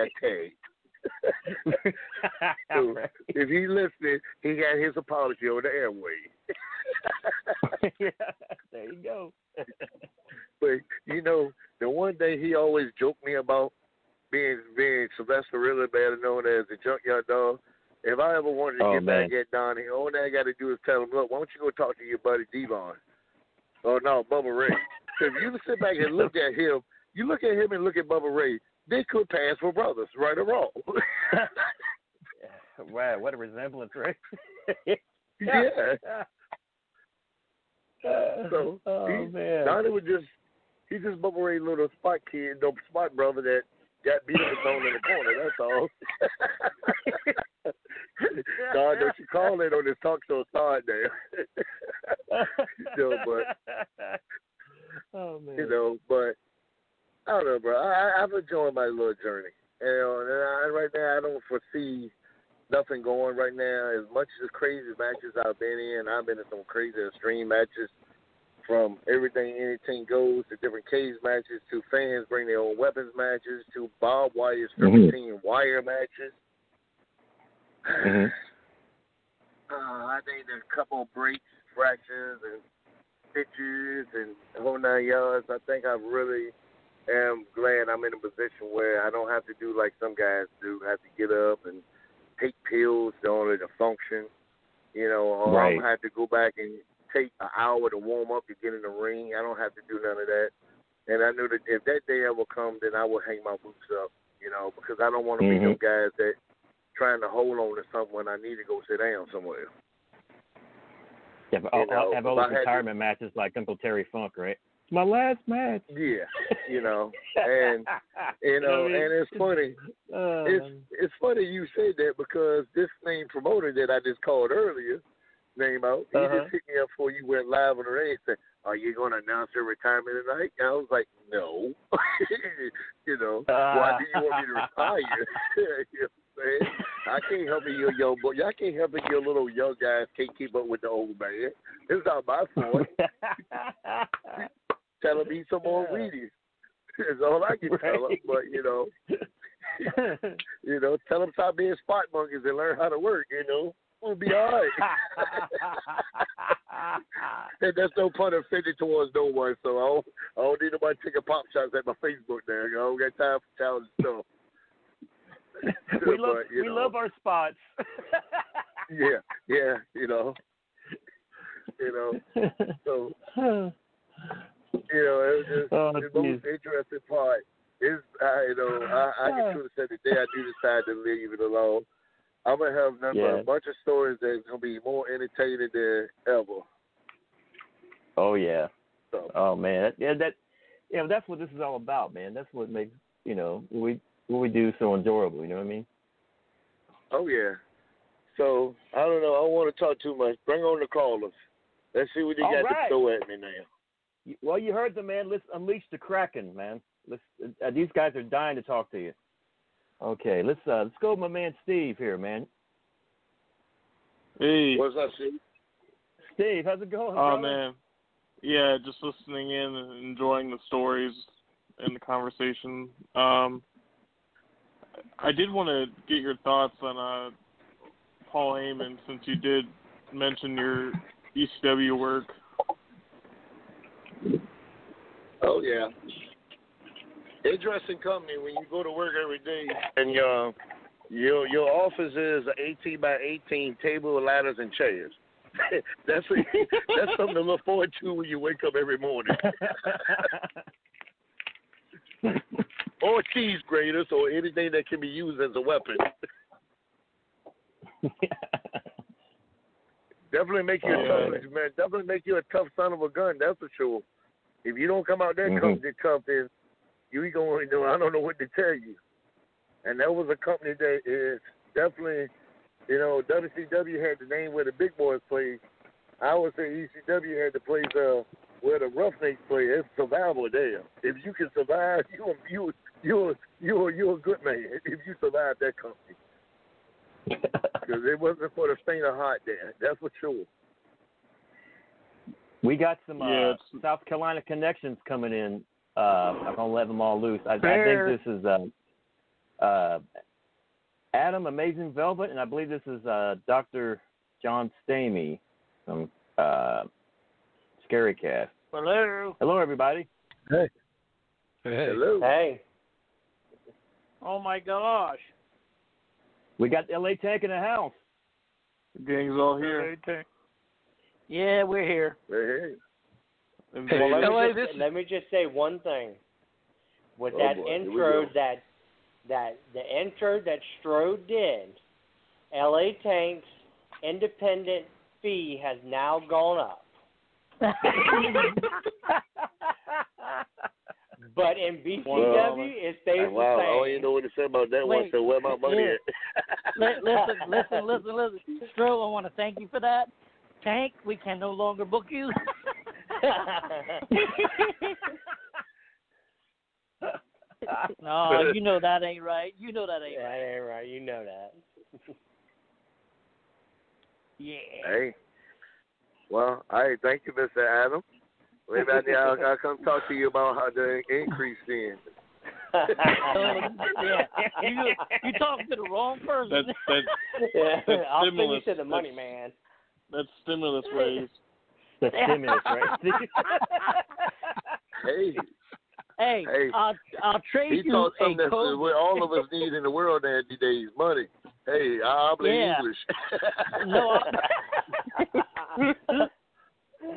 got tagged. So if he's listening, he got his apology on the airway. Yeah, there you go. But, you know, the one thing he always joked me about, Being being Sylvester really better known as the Junkyard Dog. If I ever wanted to oh, get man. back at Donnie, all I got to do is tell him, look, why don't you go talk to your buddy Devon? Oh, no, Bubba Ray. If you sit back and look at him, you look at him and look at Bubba Ray, they could pass for brothers, right or wrong. Wow, what a resemblance, right? Yeah. Uh, so oh, he, man. Donnie was just, he's just Bubba Ray's little spot kid, dope spot brother that got beat up thrown in the corner, that's all. God, don't you call it on this talk show side now. You know, but, oh, man. You know, but, I don't know, bro. I, I've enjoyed my little journey. You know, and I, right now, I don't foresee nothing going right now. As much as crazy matches I've been in, I've been in some crazy extreme matches. From everything, anything goes, to different cage matches, to fans bring their own weapons matches, to barbed wire, serpentine mm-hmm. wire matches. Mm-hmm. Uh, I think there's a couple of breaks, fractures, and stitches, and the whole nine yards. I think I really am glad I'm in a position where I don't have to do like some guys do, have to get up and take pills in order to function. You know, or right. I don't have to go back and take an hour to warm up to get in the ring. I don't have to do none of that. And I knew that if that day ever comes, then I will hang my boots up, you know, because I don't want to mm-hmm. be those guys that trying to hold on to something when I need to go sit down somewhere. Yeah, but I'll, know, I'll have all those retirement to, matches like Uncle Terry Funk, right? It's my last match. Yeah, you know, and you know, I mean, and it's funny. Uh, it's it's funny you said that because this same promoter that I just called earlier name out. He uh-huh. just hit me up before you went live on the radio and said, "Are you going to announce your retirement tonight?" And I was like, "No." You know, uh-huh. why do you want me to retire? You know what I'm saying? I can't help it, your young boy. I can't help it, your little young guys can't keep up with the old man. It's not my fault. Tell him eat some more Wheaties. That's all I can right. tell him. But, you know, you know, tell them stop being spot monkeys and learn how to work, you know. We'll be all right. And that's no pun offended towards no one, so I don't, I don't need nobody taking pop shots at my Facebook there. I don't got time for challenge stuff. We love, but, we know. love our spots. Yeah, yeah, you know. You know, so, you know, it was just oh, the most interesting part. It's, I, you know, I, I can truly say the day I do decide to leave it alone, I'm going to have nothing yeah. but a bunch of stories that's going to be more entertaining than ever. Oh, yeah. So. Oh, man. Yeah, that, you know, that's what this is all about, man. That's what makes, you know, we what we do so enjoyable, you know what I mean? Oh, yeah. So, I don't know. I don't want to talk too much. Bring on the callers. Let's see what you all got right. to throw at me now. Well, you heard the man. Let's unleash the Kraken, man. Let's, uh, these guys are dying to talk to you. Okay, let's uh, let's go with my man Steve here, man. Hey. What's up, Steve? Steve, how's it going, Oh, brother? Man. Yeah, just listening in and enjoying the stories and the conversation. Um, I did want to get your thoughts on uh, Paul Heyman, since you did mention your E C W work. Oh, yeah. Interesting company when you go to work every day and your your your office is an eighteen by eighteen table, ladders, and chairs. That's a, that's something to look forward to when you wake up every morning. Or cheese graters or anything that can be used as a weapon. Definitely make you oh, a tough man. Definitely make you a tough son of a gun. That's for sure. If you don't come out there mm-hmm. tough, then you going to do? I don't know what to tell you. And that was a company that is definitely, you know, W C W had the name where the big boys played. I would say E C W had the place uh, where the roughnecks play. It's survival there. If you can survive, you you you you you're a good man. If you survive that company, because it wasn't for the faint of heart there. That's for sure. We got some yeah. uh, South Carolina connections coming in. Uh, I'm going to let them all loose. I, I think this is uh, uh, Adam Amazing Velvet, and I believe this is uh, Doctor John Stamey from uh, Scary Cast. Hello. Hello, everybody. Hey. Hey. Hello. Hey. Oh, my gosh. We got L A Tank in the house. The gang's all here. L A Tank. Yeah, we're here. We're here. Well, let, L A, me just, let me just say one thing. With oh that boy, intro that that the intro that Stro did, L A Tank's independent fee has now gone up. But in B C W, well, it stays wow, the same. Wow, I don't even know what to say about that Wait, one. So where my money yeah. at? listen, listen, listen, listen, Stro, I want to thank you for that. Tank, we can no longer book you. No, you know that ain't right. You know that ain't yeah, right. That ain't right. You know that. Yeah. Hey. Well, all right. Thank you, Mister Adam. Maybe I'll, I'll come talk to you about how the increase in. uh, yeah. you, you talking to the wrong person. That's, that's, yeah. that's I'll send you to the money, that's, man. That's stimulus raise. That's stimulus, right? Hey, hey, hey, I'll, I'll trade he you a something that's what all of us need in the world nowadays, money. Hey, I believe yeah. English. No,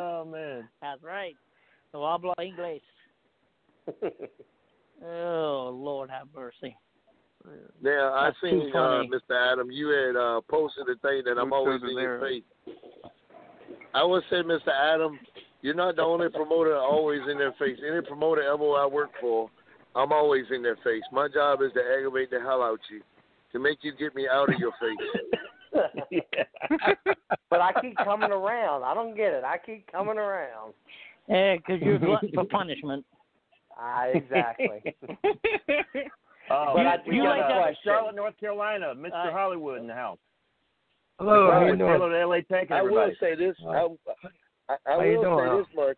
oh man, that's right. No habla inglés. Oh Lord, have mercy. Now I that's seen uh, Mister Adam. You had uh, posted a thing that I'm Who's always in your face. I would say, Mister Adam, you're not the only promoter always in their face. Any promoter ever I work for, I'm always in their face. My job is to aggravate the hell out you, to make you get me out of your face. But I keep coming around. I don't get it. I keep coming around. Yeah, because you're glutton for punishment. Ah, exactly. Oh, but you, I do you like that? Charlotte, North Carolina, Mister Uh, Hollywood in the house. Hello, how you doing? Hello to L A Tank, everybody. I will say this. I, I, I will doing, say huh? this much.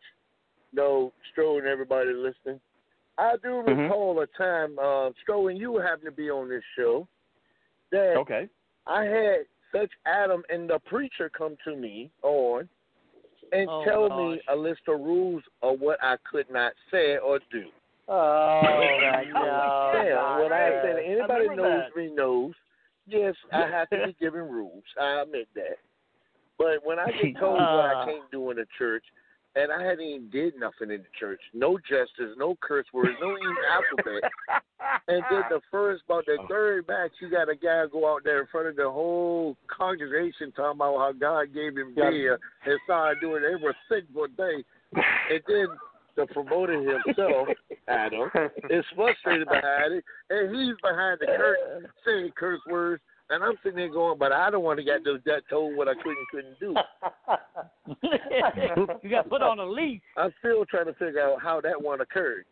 No, Stro and everybody listening. I do mm-hmm. recall a time, uh, Stro, and you were having to be on this show, that okay. I had such Adam and the preacher come to me on and oh, tell gosh. me a list of rules of what I could not say or do. Oh, my God. Yeah, when I said anybody I knows that. me knows, yes, I have to be given rules. I admit that. But when I get told uh, what I can't do in the church, and I hadn't even did nothing in the church. No justice, no curse words, no even alphabet. And then the first, about the third match, you got a guy go out there in front of the whole congregation talking about how God gave him beer and started doing it. They were sick for a day. And then the promoter himself, Adam, is frustrated behind it. And he's behind the curtain saying curse words. And I'm sitting there going, but I don't want to get told what I could and couldn't do. You got put on a leash. I'm still trying to figure out how that one occurred.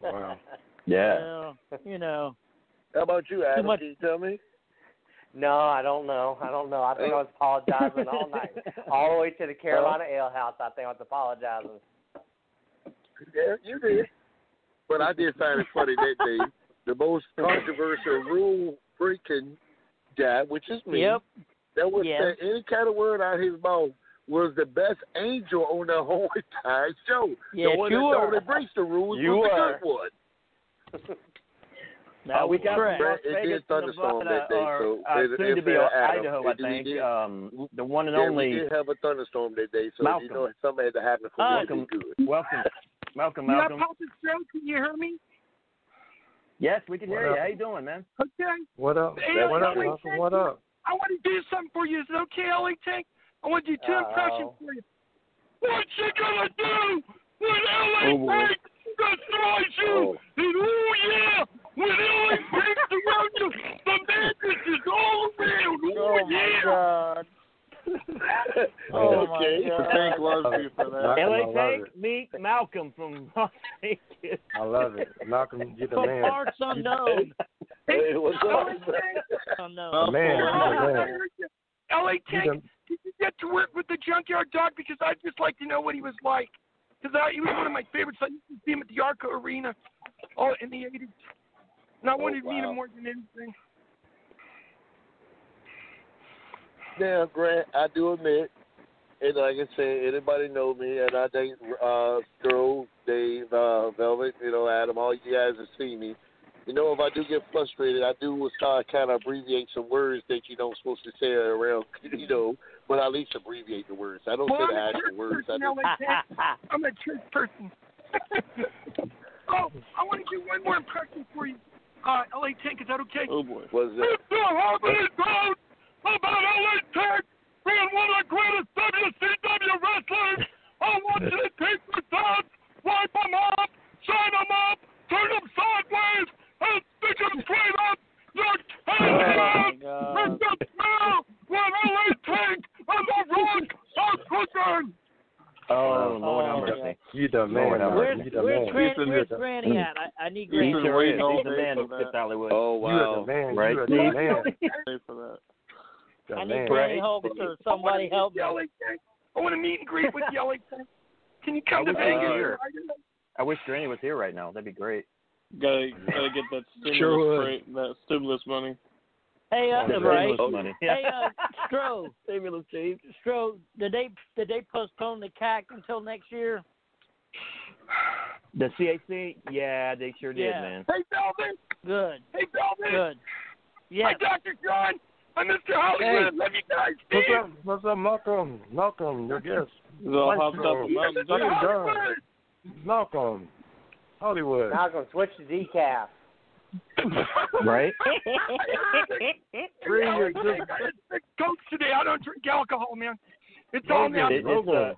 Wow. Yeah. Well, you know. How about you, Adam? Much- Can you tell me? No, I don't know. I don't know. I think I was apologizing all night. All the way to the Carolina well, Ale House, I think I was apologizing. Yeah, you did. But I did find it funny that day. The most controversial rule freaking guy, which is me, yep. that was yep. that any kind of word out of his mouth was the best angel on the whole entire show. Yeah, the one sure. that only breaks the rules you was the good one. Now, oh, we got Brett, Las Vegas, it did thunderstorm Nevada, that day, or, so uh, it, soon it, to be Idaho, I think. Did, um, the one and yeah, only. We did have a thunderstorm that day, so Malcolm. you know something had to happen for uh, me to be good. Welcome, Malcolm. Malcolm. You're Papa Stro, can you hear me? Yes, we can what hear up? you. How you doing, man? Okay. What up? Hey, what up, Malcolm? What up? I want to do something for you. Is it okay, L A Tank? I want to do two Uh-oh. impressions for you. What you gonna do when L A Tank destroys you? And oh yeah, when L A Tank around you, the madness is all around. Oh, oh yeah. God. Oh, okay. The Tank loves you for that. L A Tank, meet Malcolm from Las Vegas. I love it. Malcolm, you're the for man. Parts unknown. Hey, what's up? Unknown. Man, you're the man. L A Tank, did you get to work with the Junkyard Dog? Because I'd just like to know what he was like. Because he was one of my favorites. I used to see him at the Arco Arena all in the eighties. And I wanted oh, wow. to meet him more than anything. Now, Grant, I do admit, and like I say, anybody know me, and I think uh, Stro, Dave, uh, Velvet, you know, Adam, all you guys have seen me. You know, if I do get frustrated, I do start kind of abbreviate some words that you don't supposed to say around, you know, but I at least abbreviate the words. I don't well, say the actual words. I I'm a church person. Oh, I want to do one more impression for you. Uh, L A Tank, is that okay? Oh, boy. What is that? About L A Tank being one of the greatest W C W wrestlers. I want you to take your time, wipe them up, shine them up, turn them sideways, and stick them straight up. Your tank is the smell when L A Tank and the Rock are cooking. Oh, Lord, I'm mercy. You the man. Where's, where's, where's, where's Granny at? I, I need Granny. He's the man. He's the man who fits Hollywood. Oh, wow. You the man. Right? You the man. Thanks for that. The I need Granny Holbert. Somebody help me. I want to meet and greet with Yelly. Can you come to Vegas? Uh, I wish Granny was here right now. That'd be great. Gotta, gotta get that stimulus, sure break, that stimulus money. Hey, uh, oh, right. Money. Hey, uh, Stro. Stimulus cheap. Stro, did they did they postpone the C A C until next year? The C A C? Yeah, they sure did, yeah. man. Hey, Velvet. Good. Hey, Velvet. Good. Yeah. Hi, Doctor John. I'm Mister Hollywood. Hey. Love you guys. What's up? What's up, Malcolm? Malcolm, your guest. Malcolm. Malcolm. Hollywood. Malcolm, switch to decaf. Right? Three years. Coke today. I don't drink alcohol, man. It's all now. It, it's uh,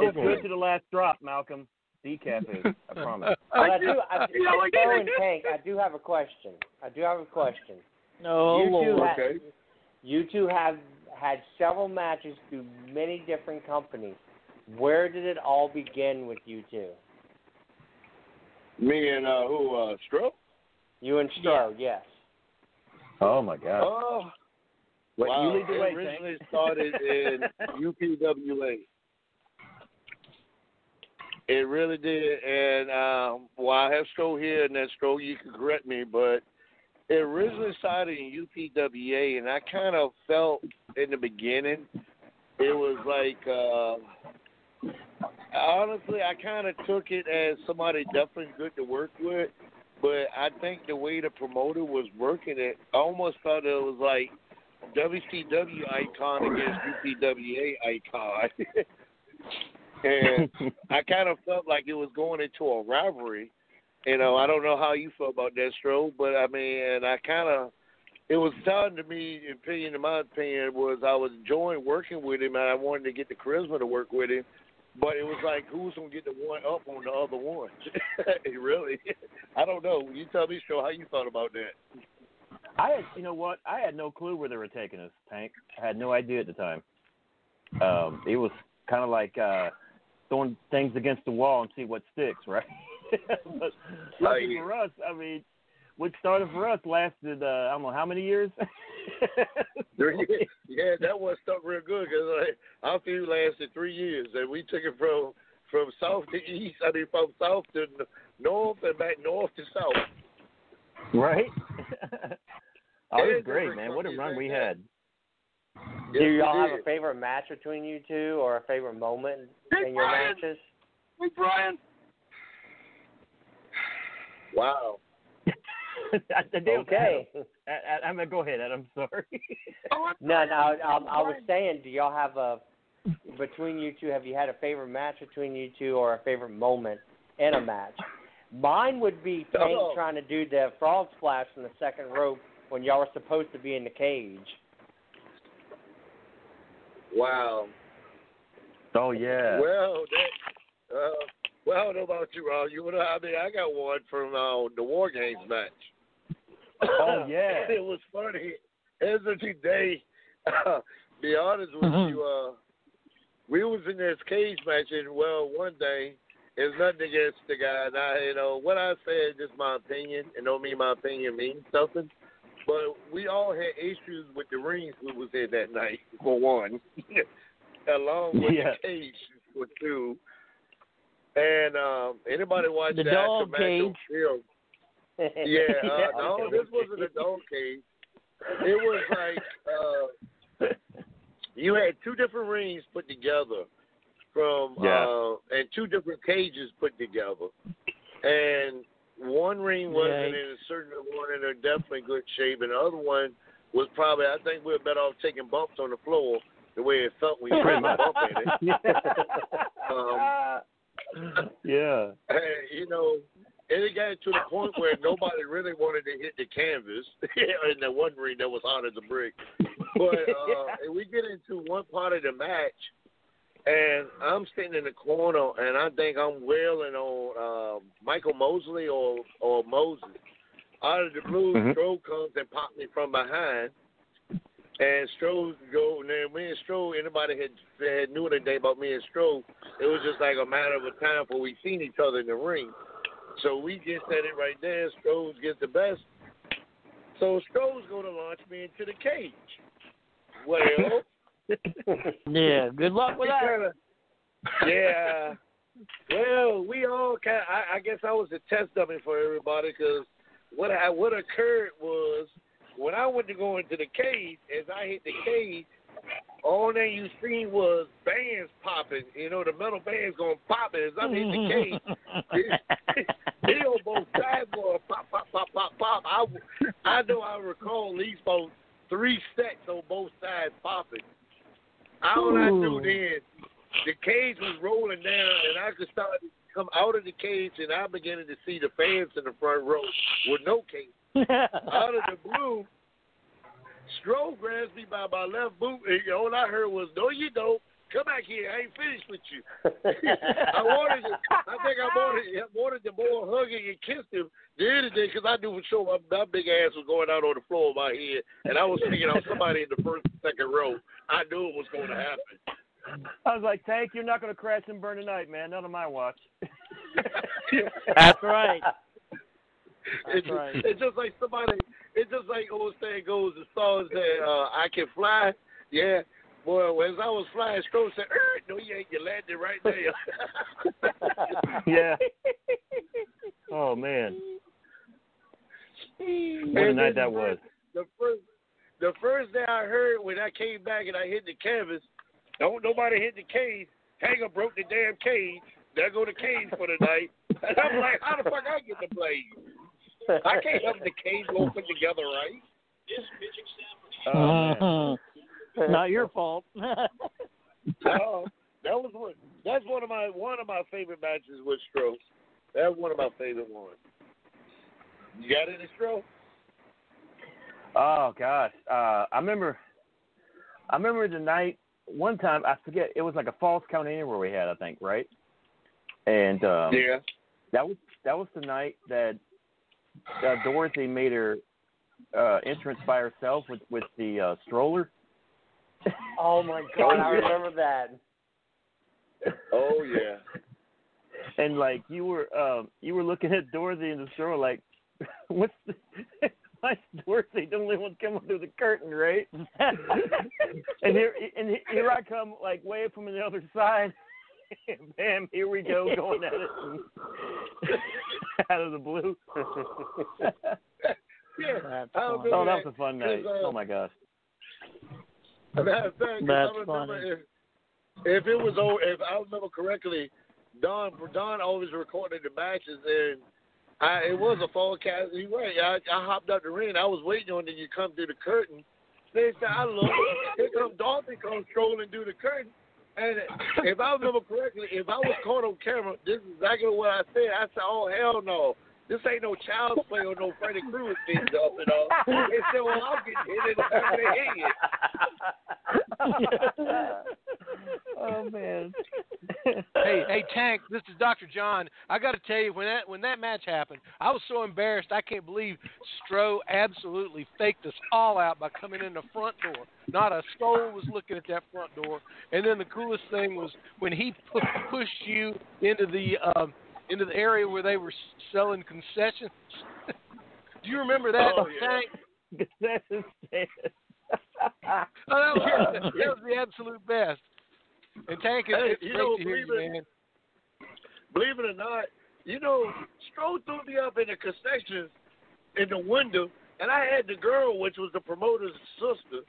it's good to the last drop, Malcolm. Decaf is. I promise. I, I do. I do. You know, like, Tank, I do have a question. I do have a question. No, you, Lord, two okay. ha- You two have had several matches through many different companies. Where did it all begin with you two? Me and uh, who? Uh, Stro? You and Stro, yes. Oh, my God. Oh. What, wow. You lead the way, it originally Tank. Started in U P W A. It really did. And um, well, I have Stro here, and then Stro, you can correct me, but it originally started in U P W A, and I kind of felt in the beginning it was like, uh, honestly, I kind of took it as somebody definitely good to work with, but I think the way the promoter was working it, I almost thought it was like W C W icon against U P W A icon. And I kind of felt like it was going into a rivalry. You know, I don't know how you felt about that, Stro, but, I mean, and I kind of, it was time to me, opinion, in my opinion, was I was enjoying working with him, and I wanted to get the charisma to work with him. But it was like, who's going to get the one up on the other one? Really? I don't know. You tell me, Stro, how you thought about that. I had, you know what? I had no clue where they were taking us, Tank. I had no idea at the time. Um, it was kind of like uh, throwing things against the wall and see what sticks, right? But lucky for us, I mean, what started for us lasted, uh, I don't know, how many years? Yeah, that one stuck real good because like, our feud lasted three years, and we took it from, from south to east, I mean, from south to north and back north to south. Right? Oh, it was great, man. What a run we had. Yes, do y'all have a favorite match between you two or a favorite moment Big in your Brian. matches? Big Brian. Wow. Okay. I, I, I'm gonna go ahead, Ed. I'm sorry. no, no. I, I, I was saying, do y'all have a between you two? Have you had a favorite match between you two, or a favorite moment in a match? Mine would be Tank oh. trying to do the frog splash from the second rope when y'all were supposed to be in the cage. Wow. Oh yeah. Well, that. Uh, Well, I don't know about you, Rob. You know, I mean, I got one from uh, the War Games match. Oh, yeah. It was funny. As of today, uh, be honest with mm-hmm. you, uh, we was in this cage match, and, well, one day, there's nothing against the guy. And I, you know, what I said is just my opinion, and don't mean my opinion means something. But we all had issues with the rings we was in that night, for one, along with yeah. the cage, for two. And um, anybody watch the that? Dog cage. Film? Yeah, uh, no, this wasn't a dog cage. It was like uh, you had two different rings put together from yeah. uh, and two different cages put together, and one ring wasn't yeah. in a certain one in a definitely good shape, and the other one was probably I think we were better off taking bumps on the floor the way it felt when you put a bump in it. um, Yeah. And, you know, and it got to the point where nobody really wanted to hit the canvas in the one ring that was hot as a brick. But uh, yeah. we get into one part of the match, and I'm sitting in the corner, and I think I'm wailing on uh, Michael Mosley or, or Moses. Out of the blue, mm-hmm. Stro comes and popped me from behind. And Stro go, and then me and Stro, anybody had, had knew anything about me and Stro, it was just like a matter of a time before we seen each other in the ring. So we just at it right there. Stro gets the best. So Stro's going to launch me into the cage. Well. Yeah, good luck with that. Yeah. Well, we all kind of, I, I guess I was the test dummy for everybody because what, I, what occurred was, when I went to go into the cage, as I hit the cage, all that you seen was bands popping. You know, the metal bands going to pop it. As I'm hitting the cage, they on both sides going pop, pop, pop, pop, pop. I, I know I recall at least about three sets on both sides popping. All I knew then, the cage was rolling down, and I could start to come out of the cage, and I began to see the fans in the front row with no cage. Out of the blue, Stro grabs me by my left boot, and all I heard was, "No, you don't." Come back here. I ain't finished with you. I wanted to, I think I wanted, I wanted to more hugging and kissed him the other day because I knew for sure my, my big ass was going out on the floor of my head, and I was thinking I was somebody in the first second row. I knew it was going to happen. I was like, Tank, you're not going to crash and burn tonight, man. None of my watch. That's right. It's, right. it's just like somebody, it's just like old saying goes, the songs that uh, I can fly. Yeah. Well, as I was flying, Stro said, er, no, you ain't. You landed right there. Yeah. Oh, man. What a night that was. The first, the first day I heard when I came back and I hit the canvas, don't nobody hit the cage. Hanger broke the damn cage. There go the cage for the night. And I'm like, how the fuck I get to play? I can't help the cage go put together, right? This pitching staff. Oh, man. Not your fault. No, that was one. That's one of my one of my favorite matches with Stro. That's one of my favorite ones. You got any Stro? Oh gosh, uh, I remember. I remember the night one time. I forget it was like a false count anywhere we had. I think right. And um, yeah, that was that was the night that uh, Dorothy made her uh, entrance by herself with with the uh, stroller. Oh my God, I remember that. Oh yeah. And like you were, um, you were looking at Dorothy in the store, like, what's the, why's Dorothy the only one coming through the curtain, right? and here, and here I come, like way up from the other side. And bam, here we go, going at it out of the blue. Yeah, that's oh, that was a fun night. Uh, oh my gosh. Matter of fact, That's I remember funny. If, if it was over, if I remember correctly, Don Don always recorded the matches, and I, it was a forecast. You're right. I, I hopped up the ring. I was waiting on you to come through the curtain. They said, I look. Here comes Dorothy comes strolling through the curtain. And if I remember correctly, if I was caught on camera, this is exactly what I said. I said, oh, hell no. This ain't no child's play or no Freddy Krueger thing, though. You know? They said, well, I'll get hit in the head. Oh, man. Hey, hey, Tank, this is Doctor John. I got to tell you, when that when that match happened, I was so embarrassed, I can't believe Stro absolutely faked us all out by coming in the front door. Not a soul was looking at that front door. And then the coolest thing was when he pu- pushed you into the um, – into the area where they were selling concessions. Do you remember that? Oh, yeah. Concession stand. Oh, that, was, that was the absolute best. And Tank, it's hey, great know, to hear you, it, man. Believe it or not, you know, Stro threw me up in the concessions in the window, and I had the girl, which was the promoter's sister.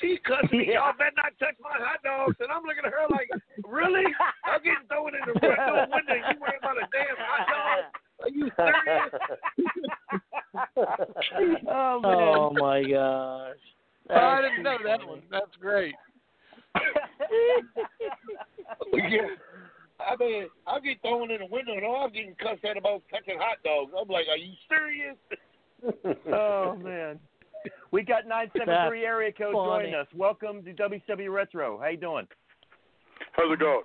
She cussed me, y'all better not touch my hot dogs. And I'm looking at her like, really? I'm getting thrown in the front window. You worried about a damn hot dog? Are you serious? Oh, man. Oh, my gosh. Oh, I didn't know that one. That's great. Yeah. I mean, I'll get thrown in the window, and all I'm getting cussed at about touching hot dogs. I'm like, are you serious? Oh, man. We got nine seven three area code joining us. Welcome to W C W Retro. How you doing? How's it going?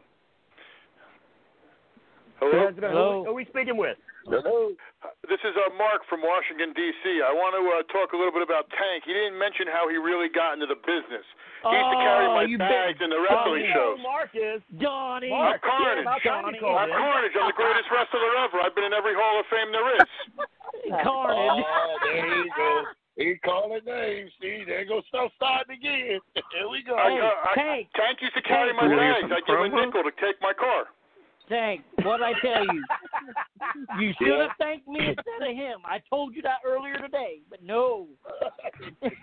Hello? It going? Hello. Who are we speaking with? Hello. This is uh, Mark from Washington, D C I want to uh, talk a little bit about Tank. He didn't mention how he really got into the business. He used to carry my oh, bags in the wrestling oh, shows. Mark is Donnie. I'm Carnage. Donnie. I'm Carnage. I'm the greatest wrestler ever. I've been in every Hall of Fame there is. Carnage. Oh, there you go. He calling names. See, there goes stuff starting again. There we go. Hey, I, I, Tank. Tank used to carry Tank. My bags. I give a nickel to take my car. Tank, what I tell you? You should yeah. have thanked me instead of him. I told you that earlier today, but no. That's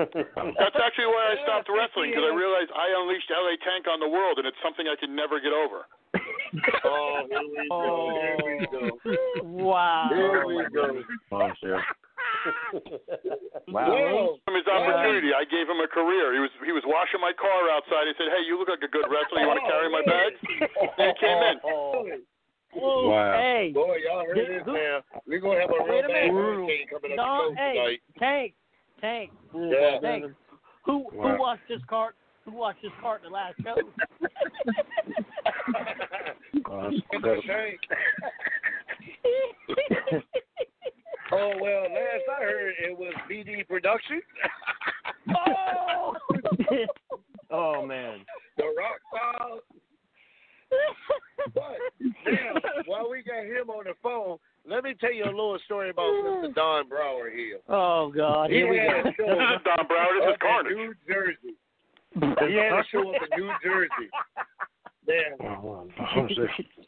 actually why I stopped wrestling, because I realized I unleashed L A Tank on the world, and it's something I could never get over. Oh, here we go. Here we go. Wow. Here we go. Oh, shit. Wow. From his opportunity, I gave him a career. He was he was washing my car outside. He said, "Hey, you look like a good wrestler. You want to carry my bags?" And he came in. Wow. Hey, boy, y'all heard this now. We're gonna have a real bad hurricane coming up the coast tonight. Tank, Tank, Tank. Who who washed his car? who watched this card the last show. Oh, that's oh, well, last I heard it was B D Productions. Oh! Oh, man. The Rock Files. But, now, while we got him on the phone, let me tell you a little story about Mister Don Brower here. Oh, God. He had a show. This is Don Brower. This is Carnage. New Jersey. He had a show up in New Jersey. Yeah.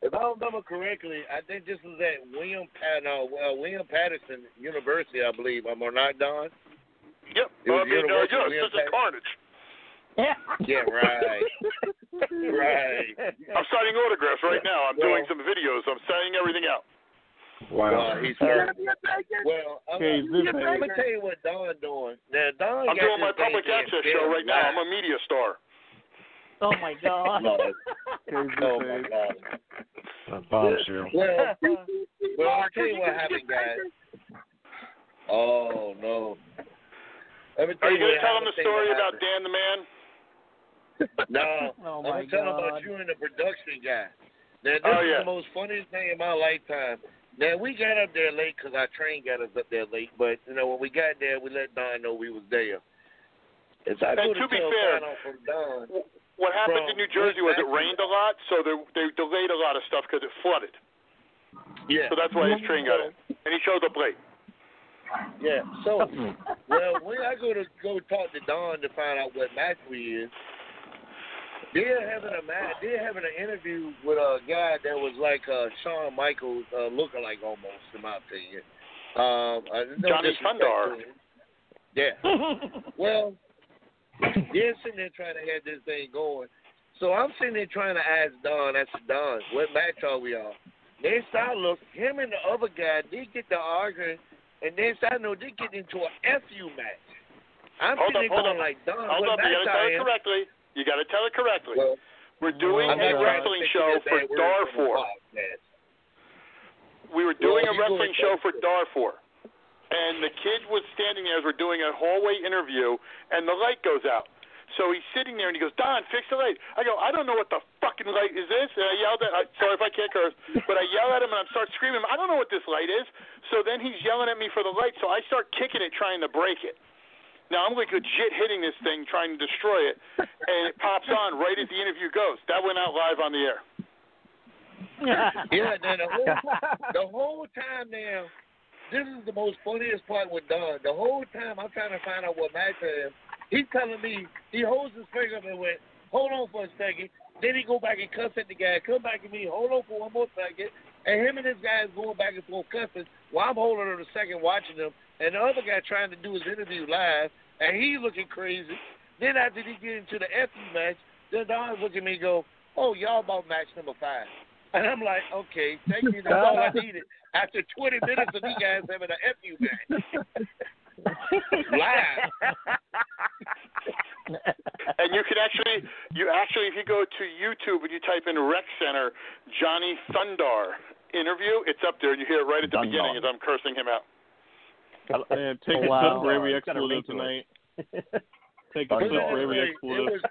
If I remember correctly, I think this was at William Pat- no, well, William Patterson University, I believe. Am I not, Don? Yep. It was I mean, uh, yeah, this is Carnage. Yeah, right. Right. I'm signing autographs right now. I'm well, doing some videos. I'm signing everything out. Wow. Well, he's hurt. Well, I'm going to tell you what Don doing. Now, Don I'm doing my public access show right now. I'm a media star. Oh, my God. No. Oh, my God. Well, well, I'll tell you what happened, guys. Oh, no. Are you going to tell them the story about Dan the Man? No, oh I'm telling about you and the production guy. Now, this oh, is yeah. the most funniest thing in my lifetime. Now, we got up there late because our train got us up there late. But, you know, when we got there, we let Don know we was there. And to be fair, from Don, what happened in New Jersey was it rained a lot, so they, they delayed a lot of stuff because it flooded. Yeah. So that's why his train got in. And he showed up late. Yeah. So, well, when I go to go talk to Don to find out what match we is, They're having a match, they're having an interview with a guy that was like uh, Shawn Michaels uh, lookalike almost, in my opinion. Um, uh, no Johnny Thunder. Yeah. Well, they're sitting there trying to have this thing going. So I'm sitting there trying to ask Don, I said, Don, what match are we on? They start looking, him and the other guy, they get to arguing, and then I know they get into a F U match. I'm hold sitting up, there going up. Like, Don, hold what up, match are we correctly. You got to tell it correctly. Well, we're doing I mean, a wrestling show for Darfur. We were doing well, a wrestling show for Darfur. And the kid was standing there as we're doing a hallway interview, and the light goes out. So he's sitting there, and he goes, Don, fix the light. I go, I don't know what the fucking light is this. And I yelled at him. Sorry if I can't curse. But I yell at him, and I start screaming, I don't know what this light is. So then he's yelling at me for the light, so I start kicking it, trying to break it. Now, I'm like legit hitting this thing, trying to destroy it, and it pops on right as the interview goes. That went out live on the air. Yeah, now the whole, the whole time now, this is the most funniest part with Don. The whole time I'm trying to find out what match it is, he's telling me, he holds his finger up and went, hold on for a second. Then he go back and cuss at the guy, come back at me, hold on for one more second. And him and this guy is going back and forth cussing while I'm holding him a second watching him. And the other guy trying to do his interview live. And he looking crazy. Then after he get into the F U match, then Don look at me and go, oh, y'all about match number five. And I'm like, okay, thank you. That's all I needed. After twenty minutes of these guys having an F U match. Live. And you can actually, you actually, if you go to YouTube and you type in Rec Center, Johnny Thunder interview, it's up there. And you hear it right at the Thunder. Beginning as I'm cursing him out. And take oh, wow. a sip for every expletive tonight. Take a sip for every expletive.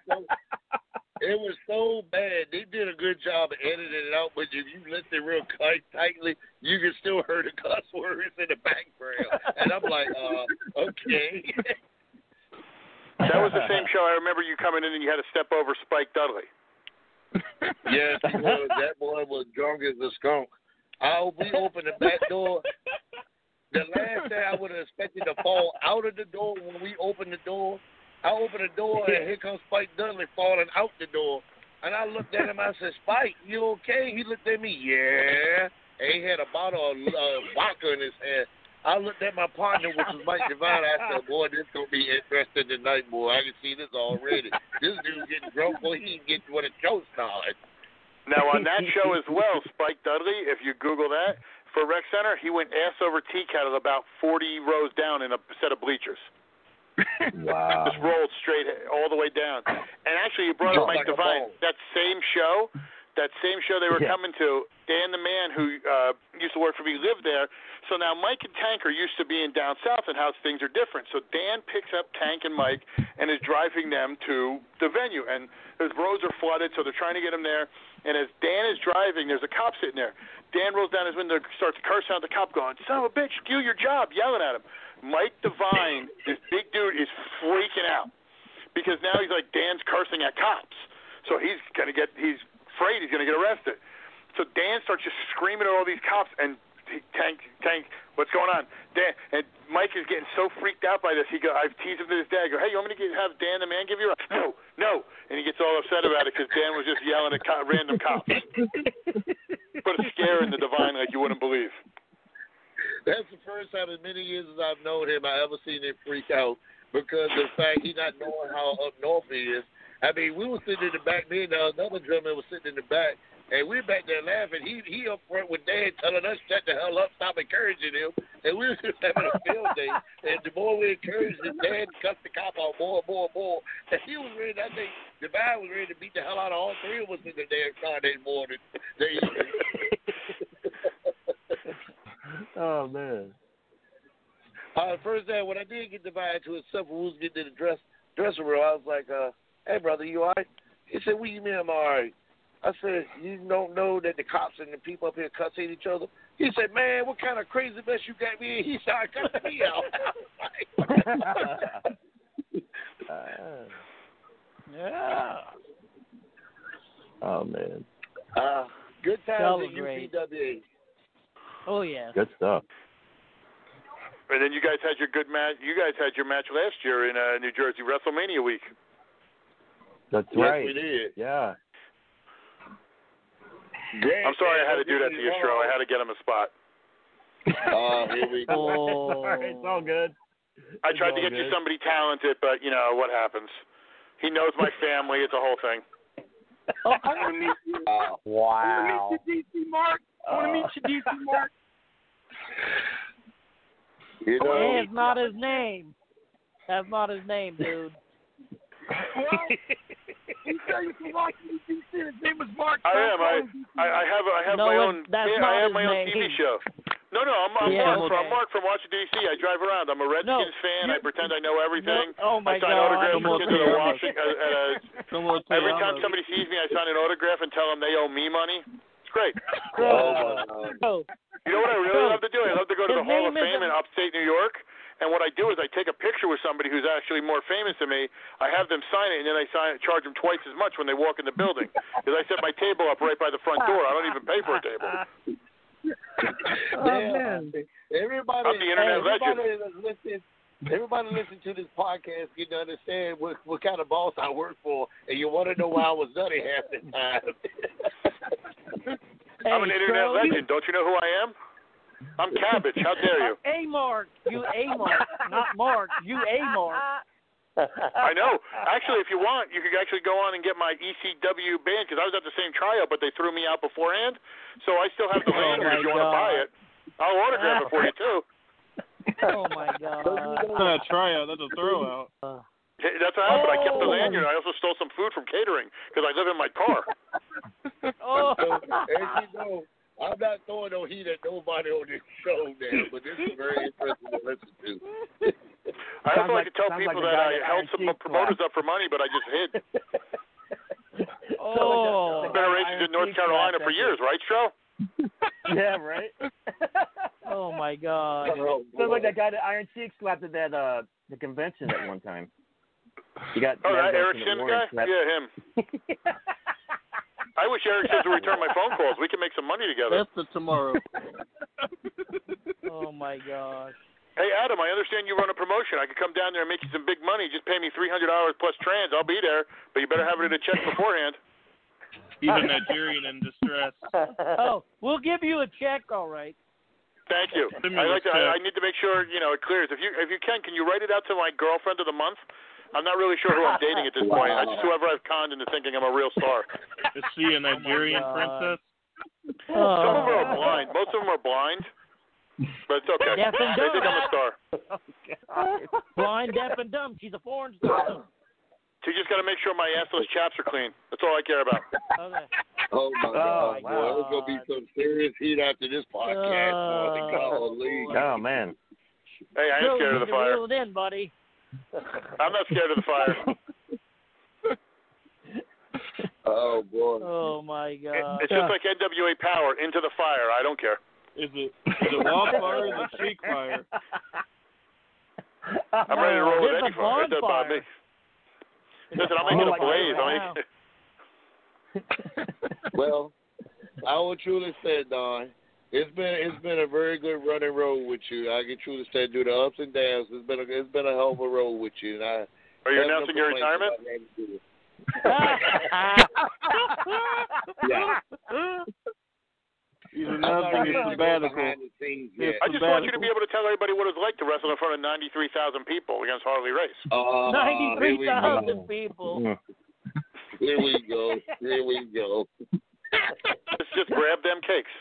It was so bad. They did a good job of editing it out, but if you listen real tightly, you can still hear the cuss words in the background. And I'm like, uh, okay. That was the same show. I remember you coming in and you had to step over Spike Dudley. Yes, he was. That boy was drunk as a skunk. I'll be open the back door. The last thing I would have expected to fall out of the door when we opened the door, I opened the door and here comes Spike Dudley falling out the door. And I looked at him, I said, Spike, you okay? He looked at me, yeah. And he had a bottle of uh, vodka in his hand. I looked at my partner, which was Mike Devine. I said, boy, this going to be interesting tonight, boy. I can see this already. This dude getting drunk, boy, he getting what a joke started. Now, on that show as well, Spike Dudley, if you Google that, for Rec Center, he went ass over tea kettle about forty rows down in a set of bleachers. Wow. Just rolled straight all the way down. And actually, he brought up Mike Devine. That same show, that same show they were yeah. coming to, Dan the Man, who uh, used to work for me, lived there. So now Mike and Tank are used to being down south and how things are different. So Dan picks up Tank and Mike and is driving them to the venue. And the roads are flooded, so they're trying to get them there. And as Dan is driving, there's a cop sitting there. Dan rolls down his window and starts cursing out the cop, going, son of a bitch, do your job, yelling at him. Mike Devine, this big dude, is freaking out because now he's like, Dan's cursing at cops. So he's going to get – he's afraid he's going to get arrested. So Dan starts just screaming at all these cops, and he, Tank, Tank, what's going on? Dan, and Mike is getting so freaked out by this. He go, I've teased him to this day. I go, hey, you want me to get, have Dan the Man give you a – no, no. And he gets all upset about it because Dan was just yelling at co- random cops. Put a scare in the Divine like you wouldn't believe. That's the first time in many years as I've known him I ever seen him freak out because of the fact he not knowing how up north he is. I mean, we were sitting in the back. Me and another drummer was sitting in the back, and we were back there laughing. He he up front with Dad telling us, shut the hell up, stop encouraging him. And we were just having a field day. And the more we encouraged him, Dad cussed the cop out more and more and more. And he was ready, I think, Divine was ready to beat the hell out of all three of us in the damn car that morning. Oh, man. Uh, first time, when I did get Divine to himself, we was getting to the dress, dressing room, I was like, uh, hey, brother, you all right? He said, what do you mean I'm all right? I said, you don't know that the cops and the people up here cuss at each other? He said, man, what kind of crazy mess you got me in? He started cussing me out. uh, yeah. Oh, man. Uh, good times at U P W A. Oh, yeah. Good stuff. And then you guys had your good match. You guys had your match last year in uh, New Jersey, WrestleMania week. That's yes, right. We did. Yeah. Great. I'm sorry I had to do that to you, Stro. I had to get him a spot. Oh, uh, here we go. Oh. It's all good. I tried to get good. you somebody talented, but, you know, what happens? He knows my family. It's a whole thing. Oh, I want to meet you. Uh, wow. I want to meet you, D C Mark. I want to meet you, D C Mark. You know, hey, it's not his name. That's not his name, dude. Well, you tell you from Washington D C his name was Mark. I am. I, I, I have. I have no, my own. Yeah, I have my name. own T V he... show. No, no. I'm, I'm, yeah, Mark, okay. I'm Mark from Washington D C. I drive around. I'm a Redskins no, fan. I pretend I know everything. No, oh my I sign God, autographs for kids in Washington. Uh, uh, every time somebody sees me, I sign an autograph and tell them they owe me money. It's great. Oh, oh. You know what I really love to do? I love to go to his the Hall of Fame in upstate New York. And what I do is I take a picture with somebody who's actually more famous than me. I have them sign it, and then I sign it, charge them twice as much when they walk in the building. Because I set my table up right by the front door. I don't even pay for a table. Oh, man. Everybody, I'm the internet everybody legend. Listening, everybody listening to this podcast get to understand what, what kind of boss I work for, and you want to know why I was nutty half the time. Hey, I'm an internet bro, legend. Don't you know who I am? I'm Cabbage. How dare you? A Mark. You A Mark. Not Mark. You A Mark. I know. Actually, if you want, you could actually go on and get my E C W band because I was at the same trial, but they threw me out beforehand. So I still have the band oh if you God. want to buy it. I'll autograph it for you, too. Oh, my God. That's not a tryout. That's a throwout. Uh, That's what happened. Oh. I kept the lanyard. I also stole some food from catering because I live in my car. Oh. As you know. I'm not throwing no heat at nobody on this show now, but this is very interesting to listen to. I also like, like to tell people like that I held some promoters up for money, but I just hid. Oh, I've been a racist in North Carolina for years, right, Stro? Yeah, right? Oh, my God. Oh, sounds like that guy that Iron Sheik slapped at that uh, the convention at one time. You got oh, that Eric Sims guy? Slapped. Yeah, him. I wish Eric said to return my phone calls. We can make some money together. That's the tomorrow. Oh, my gosh. Hey, Adam, I understand you run a promotion. I could come down there and make you some big money. Just pay me three hundred dollars plus trans. I'll be there, but you better have it in a check beforehand. He's a Nigerian in distress. Oh, we'll give you a check, all right. Thank you. I, like to, I, I need to make sure, you know, it clears. If you, if you can, can you write it out to my girlfriend of the month? I'm not really sure who I'm dating at this wow. point. I just whoever I've conned into thinking I'm a real star. Is she a Nigerian oh princess? Oh. Some of them are blind. Most of them are blind. But it's okay. Deaf and dumb. They think I'm a star. Oh, blind, deaf, and dumb. She's a foreign star. So you just got to make sure my assless chaps are clean. That's all I care about. Okay. Oh, my God. Oh, wow. There's going to be some serious heat after this podcast. Uh, oh, oh, man. Hey, I ain't scared of the fire. Reel it in, buddy. I'm not scared of the fire. Oh, boy. Oh, my God. It, it's just like N W A Power, into the fire. I don't care. Is it, is it wildfire or the cheek fire? I'm ready to roll with any fire. It doesn't bother me. Listen, I'm making oh, a blaze. Wow. Well, I will truly say, Don, it's been it's been a very good run and roll with you. I can truly say, due to ups and downs, it's been a, it's been a hell of a roll with you. And I, are you announcing your retirement? Yeah. He's announcing his sabbatical. Yeah. I just want you to be able to tell everybody what it's like to wrestle in front of ninety-three thousand people against Harley Race. Uh, ninety-three thousand people. Here we go. Here we go. Let's just grab them cakes.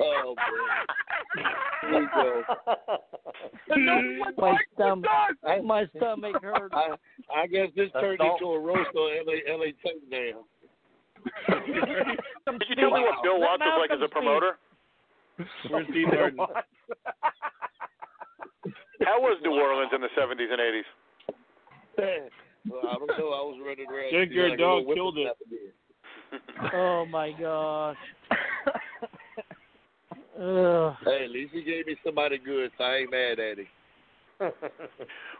Oh, boy. Here we go. My, stomach, I, my stomach hurts. I, I guess this That's turned all. into a roast on L A Tank now. Did you tell me what Bill Watts was like as a promoter? Where's Dean Martin? How was New Orleans in the seventies and eighties? Well, I don't know. I was running around. Jake, your like dog killed it. Oh, my gosh. Hey, at least he gave me somebody good, so I ain't mad at him.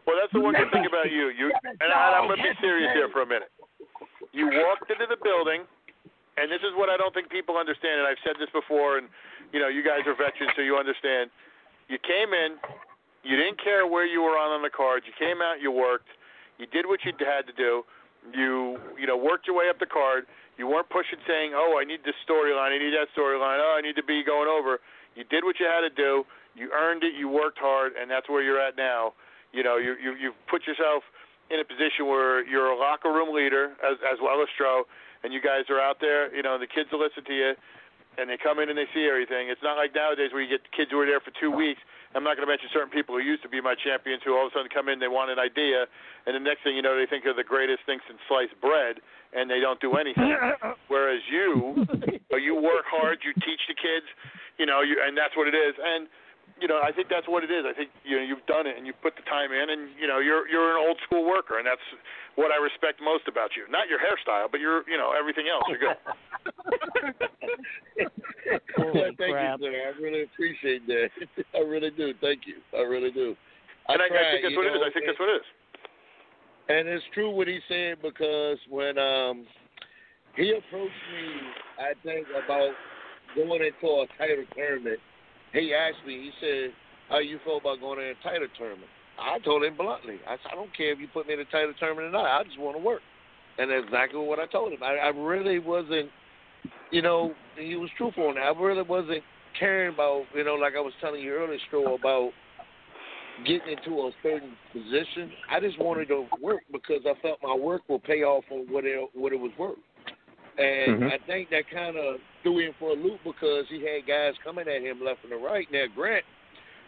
Well, that's the one good thing about you. you and I, I'm going to be serious here for a minute. You walked into the building, and this is what I don't think people understand, and I've said this before, and, you know, you guys are veterans, so you understand. You came in. You didn't care where you were on on the card. You came out. You worked. You did what you had to do. You, you know, worked your way up the card. You weren't pushing saying, oh, I need this storyline. I need that storyline. Oh, I need to be going over. You did what you had to do. You earned it. You worked hard, and that's where you're at now. You know, you, you, you've put yourself in a position where you're a locker room leader as, as well as Stro, and you guys are out there. You know, the kids will listen to you, and they come in and they see everything. It's not like nowadays where you get kids who are there for two weeks. I'm not going to mention certain people who used to be my champions who all of a sudden come in, they want an idea, and the next thing you know, they think they're the greatest thing since sliced bread, and they don't do anything. Whereas you, you work hard, you teach the kids, you know, you, and that's what it is. And, you know, I think that's what it is. I think, you know, you've done it, and you've put the time in, and, you know, you're you're an old-school worker, and that's what I respect most about you. Not your hairstyle, but your, you know, everything else. You're good. Well, thank crap. you, sir. I really appreciate that. I really do. Thank you. I really do. I and I, try, I think that's what know, it is. I think and, that's what it is. And it's true what he said, because when um, he approached me, I think, about going into a title tournament, he asked me, he said, how you feel about going in a title tournament? I told him bluntly. I said, I don't care if you put me in a title tournament or not. I just want to work. And that's exactly what I told him. I, I really wasn't. You know, he was truthful on that. I really wasn't caring about, you know, like I was telling you earlier, Stro, about getting into a certain position. I just wanted to work because I felt my work would pay off on what it, what it was worth. And mm-hmm. I think that kind of threw him for a loop because he had guys coming at him left and right. Now, Grant,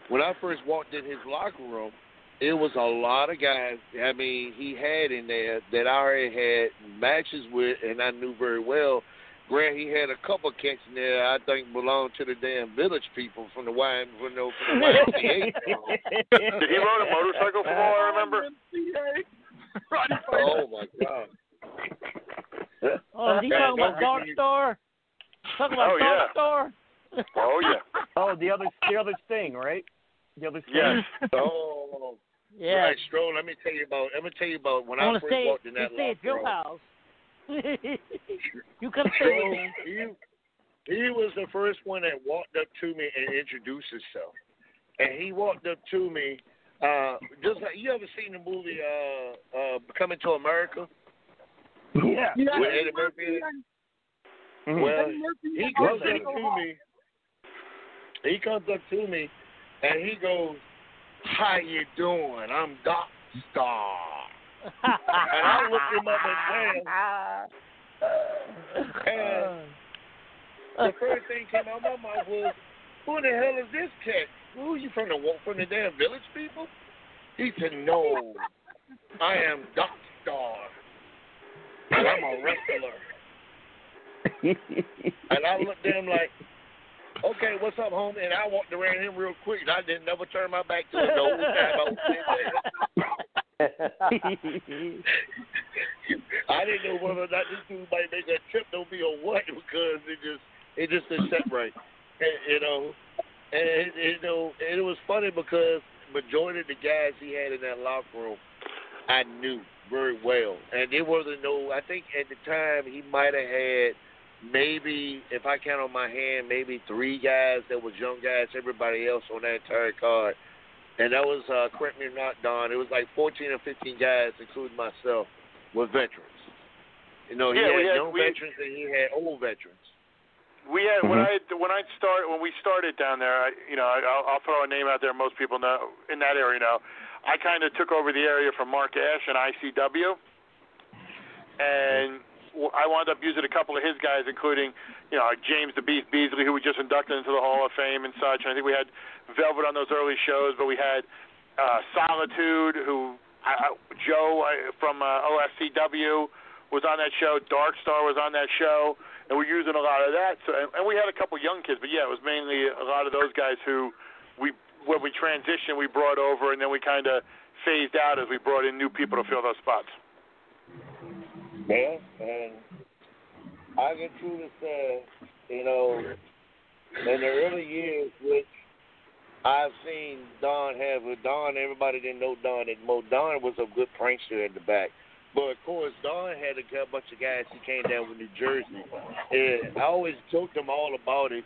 when I first walked in his locker room, it was a lot of guys, I mean, he had in there that I already had matches with and I knew very well. Grant, he had a couple of cats in there I think belonged to the damn village people from the Y M C A. You know, did he ride a motorcycle from all I remember? Oh, my God. Oh, is he talking about Dark Star? Talking about oh, Dark yeah. Star? Oh, yeah. Oh, the other, the other thing, right? The other thing. Yes. Oh. Yeah. Right, Stro, let me tell you about, let me tell you about when I, I first stay, walked in that locker room. At your house. You come so with me. He, he was the first one that walked up to me and introduced himself. And he walked up to me. Uh, just like, you ever seen the movie uh, uh, Coming to America? Yeah. You know, with Eddie Murphy. Mm-hmm. Well, he comes up to me. He comes up to me, and he goes, "How you doing? I'm Doc Star." And I looked him up and down. And the first thing came out of my mouth was, who the hell is this cat? Who are you from the from the damn village people? He said, no, I am Doc Star, and I'm a wrestler. And I looked at him like, okay, what's up, homie? And I walked around him real quick, and I didn't never turn my back to him the whole time. I, I didn't know whether or not this dude might make a trip to me or what, because it just it just didn't set right, and, you know. And you know, and it was funny because majority of the guys he had in that locker room, I knew very well, and there wasn't no. I think at the time he might have had. Maybe, if I count on my hand, maybe three guys that was young guys, everybody else on that entire card. And that was, uh, correct me or not, Don, it was like fourteen or fifteen guys, including myself, were veterans. You know, yeah, he had, had young we, veterans and he had old veterans. We had mm-hmm. when I when I start when we started down there, I, you know, I, I'll, I'll throw a name out there. Most people know in that area now. I kind of took over the area from Mark Ash and I C W, and I wound up using a couple of his guys, including, you know, James the Beast Beasley, who we just inducted into the Hall of Fame and such. And I think we had Velvet on those early shows, but we had uh, Solitude, who I, I, Joe I, from uh, O F C W was on that show. Darkstar was on that show, and we're using a lot of that. So, and, and we had a couple young kids, but yeah, it was mainly a lot of those guys who we when we transitioned, we brought over, and then we kind of phased out as we brought in new people to fill those spots. Yeah, and I can truly say, you know, in the early years, which I've seen Don have with Don, everybody didn't know Don anymore. Don was a good prankster at the back. But, of course, Don had a bunch of guys who came down from New Jersey. And I always joked them all about it.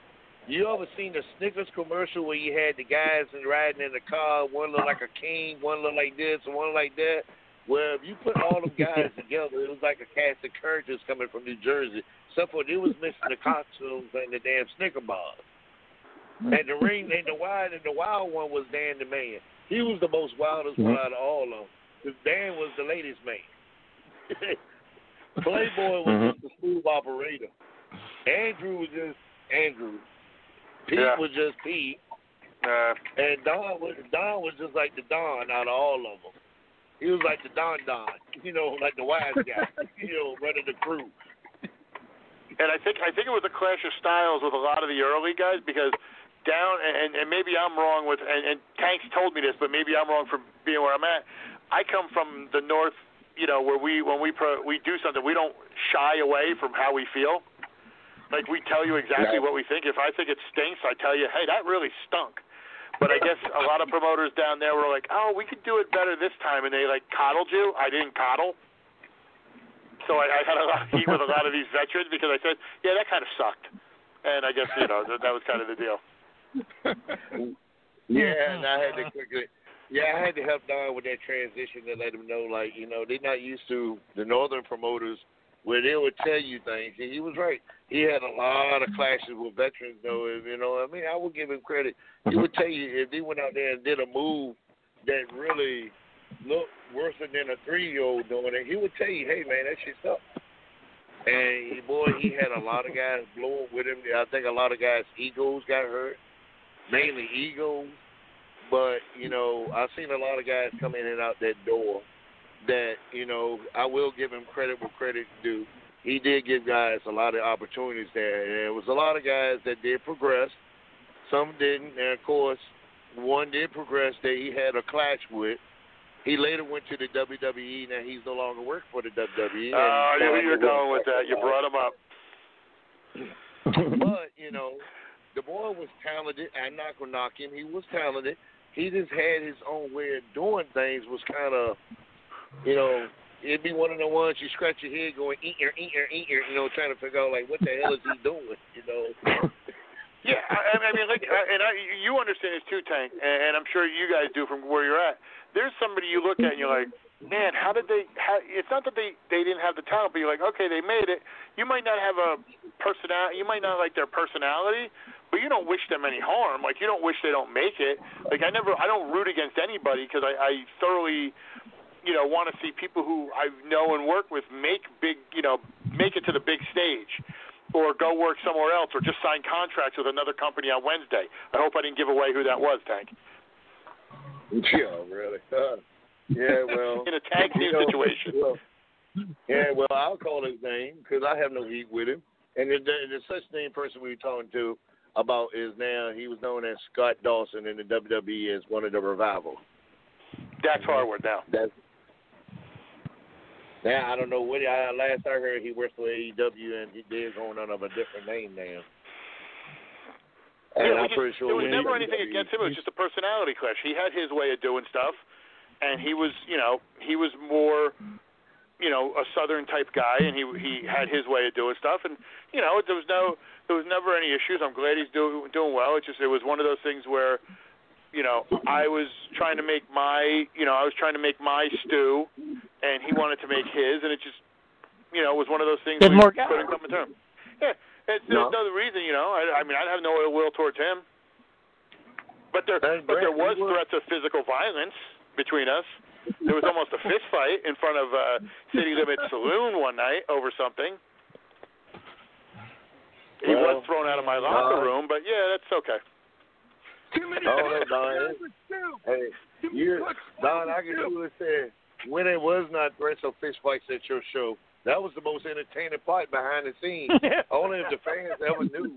You ever seen the Snickers commercial where you had the guys riding in the car, one looked like a king, one looked like this, and one like that? Well, if you put all them guys together, it was like a cast of characters coming from New Jersey, except for it was missing the costumes and the damn Snicker bars. And the ring, and the wild, and the wild one was Dan the Man. He was the most wildest one out of all of them, because Dan was the ladies' man. Playboy was just a smooth operator. Andrew was just Andrew. Pete yeah. was just Pete. Uh, and Don was Don was just like the Don out of all of them. He was like the Don Don, you know, like the wise guy, you know, running the crew. And I think I think it was a clash of styles with a lot of the early guys, because down and, and maybe I'm wrong with and, and Tanks told me this, but maybe I'm wrong for being where I'm at. I come from the north, you know, where we when we pro, we do something, we don't shy away from how we feel. Like, we tell you exactly yeah. what we think. If I think it stinks, I tell you, hey, that really stunk. But I guess a lot of promoters down there were like, oh, we could do it better this time. And they, like, coddled you. I didn't coddle. So I, I had a lot of heat with a lot of these veterans because I said, yeah, that kind of sucked. And I guess, you know, that, that was kind of the deal. Yeah, and I had to quickly – yeah, I had to help Don with that transition to let him know, like, you know, they're not used to the northern promoters where they would tell you things. And he was right. He had a lot of clashes with veterans, though. If, you know, I mean, I would give him credit. He would tell you if they went out there and did a move that really looked worse than a three-year-old doing it, he would tell you, hey, man, that shit's up. And, boy, he had a lot of guys blowing with him. I think a lot of guys' egos got hurt, mainly egos. But, you know, I've seen a lot of guys come in and out that door that, you know, I will give him credit where credit's due. He did give guys a lot of opportunities there. And there was a lot of guys that did progress. Some didn't. And, of course, one did progress that he had a clash with. He later went to the W W E. Now he's no longer working for the W W E. Oh, uh, I knew where you were going with that. You brought him up. But, you know, the boy was talented. I'm not going to knock him. He was talented. He just had his own way of doing things was kind of, you know, it'd be one of the ones you scratch your head going, eat your, eat your, eat your, you know, trying to figure out, like, what the hell is he doing, you know? Yeah, I, I mean, like, and I, you understand this too, Tank, and I'm sure you guys do from where you're at. There's somebody you look at and you're like, man, how did they, how, it's not that they, they didn't have the talent, but you're like, okay, they made it. You might not have a personality, you might not like their personality, but you don't wish them any harm. Like, you don't wish they don't make it. Like, I never, I don't root against anybody because I, I thoroughly, you know, want to see people who I know and work with make big, you know, make it to the big stage or go work somewhere else or just sign contracts with another company on Wednesday. I hope I didn't give away who that was, Tank. Yeah, really. Uh, yeah, well. In a tag team you know, situation. Well, yeah, well, I'll call his name because I have no heat with him. And the, the, the such name person we were talking to about is now, he was known as Scott Dawson in the W W E as one of the Revival. That's Harwood now. That's, now, I don't know what, I, last I heard he worked for A E W and he did going under a different name now. And yeah, I'm just, pretty sure there was never anything W W E against him. It was just a personality clash. He had his way of doing stuff, and he was, you know, he was more, you know, a Southern type guy, and he he had his way of doing stuff, and you know, there was no, there was never any issues. I'm glad he's doing doing well. It's just it was one of those things where, you know, I was trying to make my, you know, I was trying to make my stew, and he wanted to make his, and it just, you know, it was one of those things we couldn't come to terms. Yeah. It's, there's no. no reason, you know. I, I mean, I have no ill will towards him. But there, but there was threats of physical violence between us. There was almost a fist fight in front of uh, City Limit Saloon one night over something. He well, was thrown out of my locker uh, room, but yeah, that's okay. Too many oh, hey, you, Don, I can do this. When it was not threats of fist fights at your show, that was the most entertaining part behind the scenes. Only if the fans ever knew.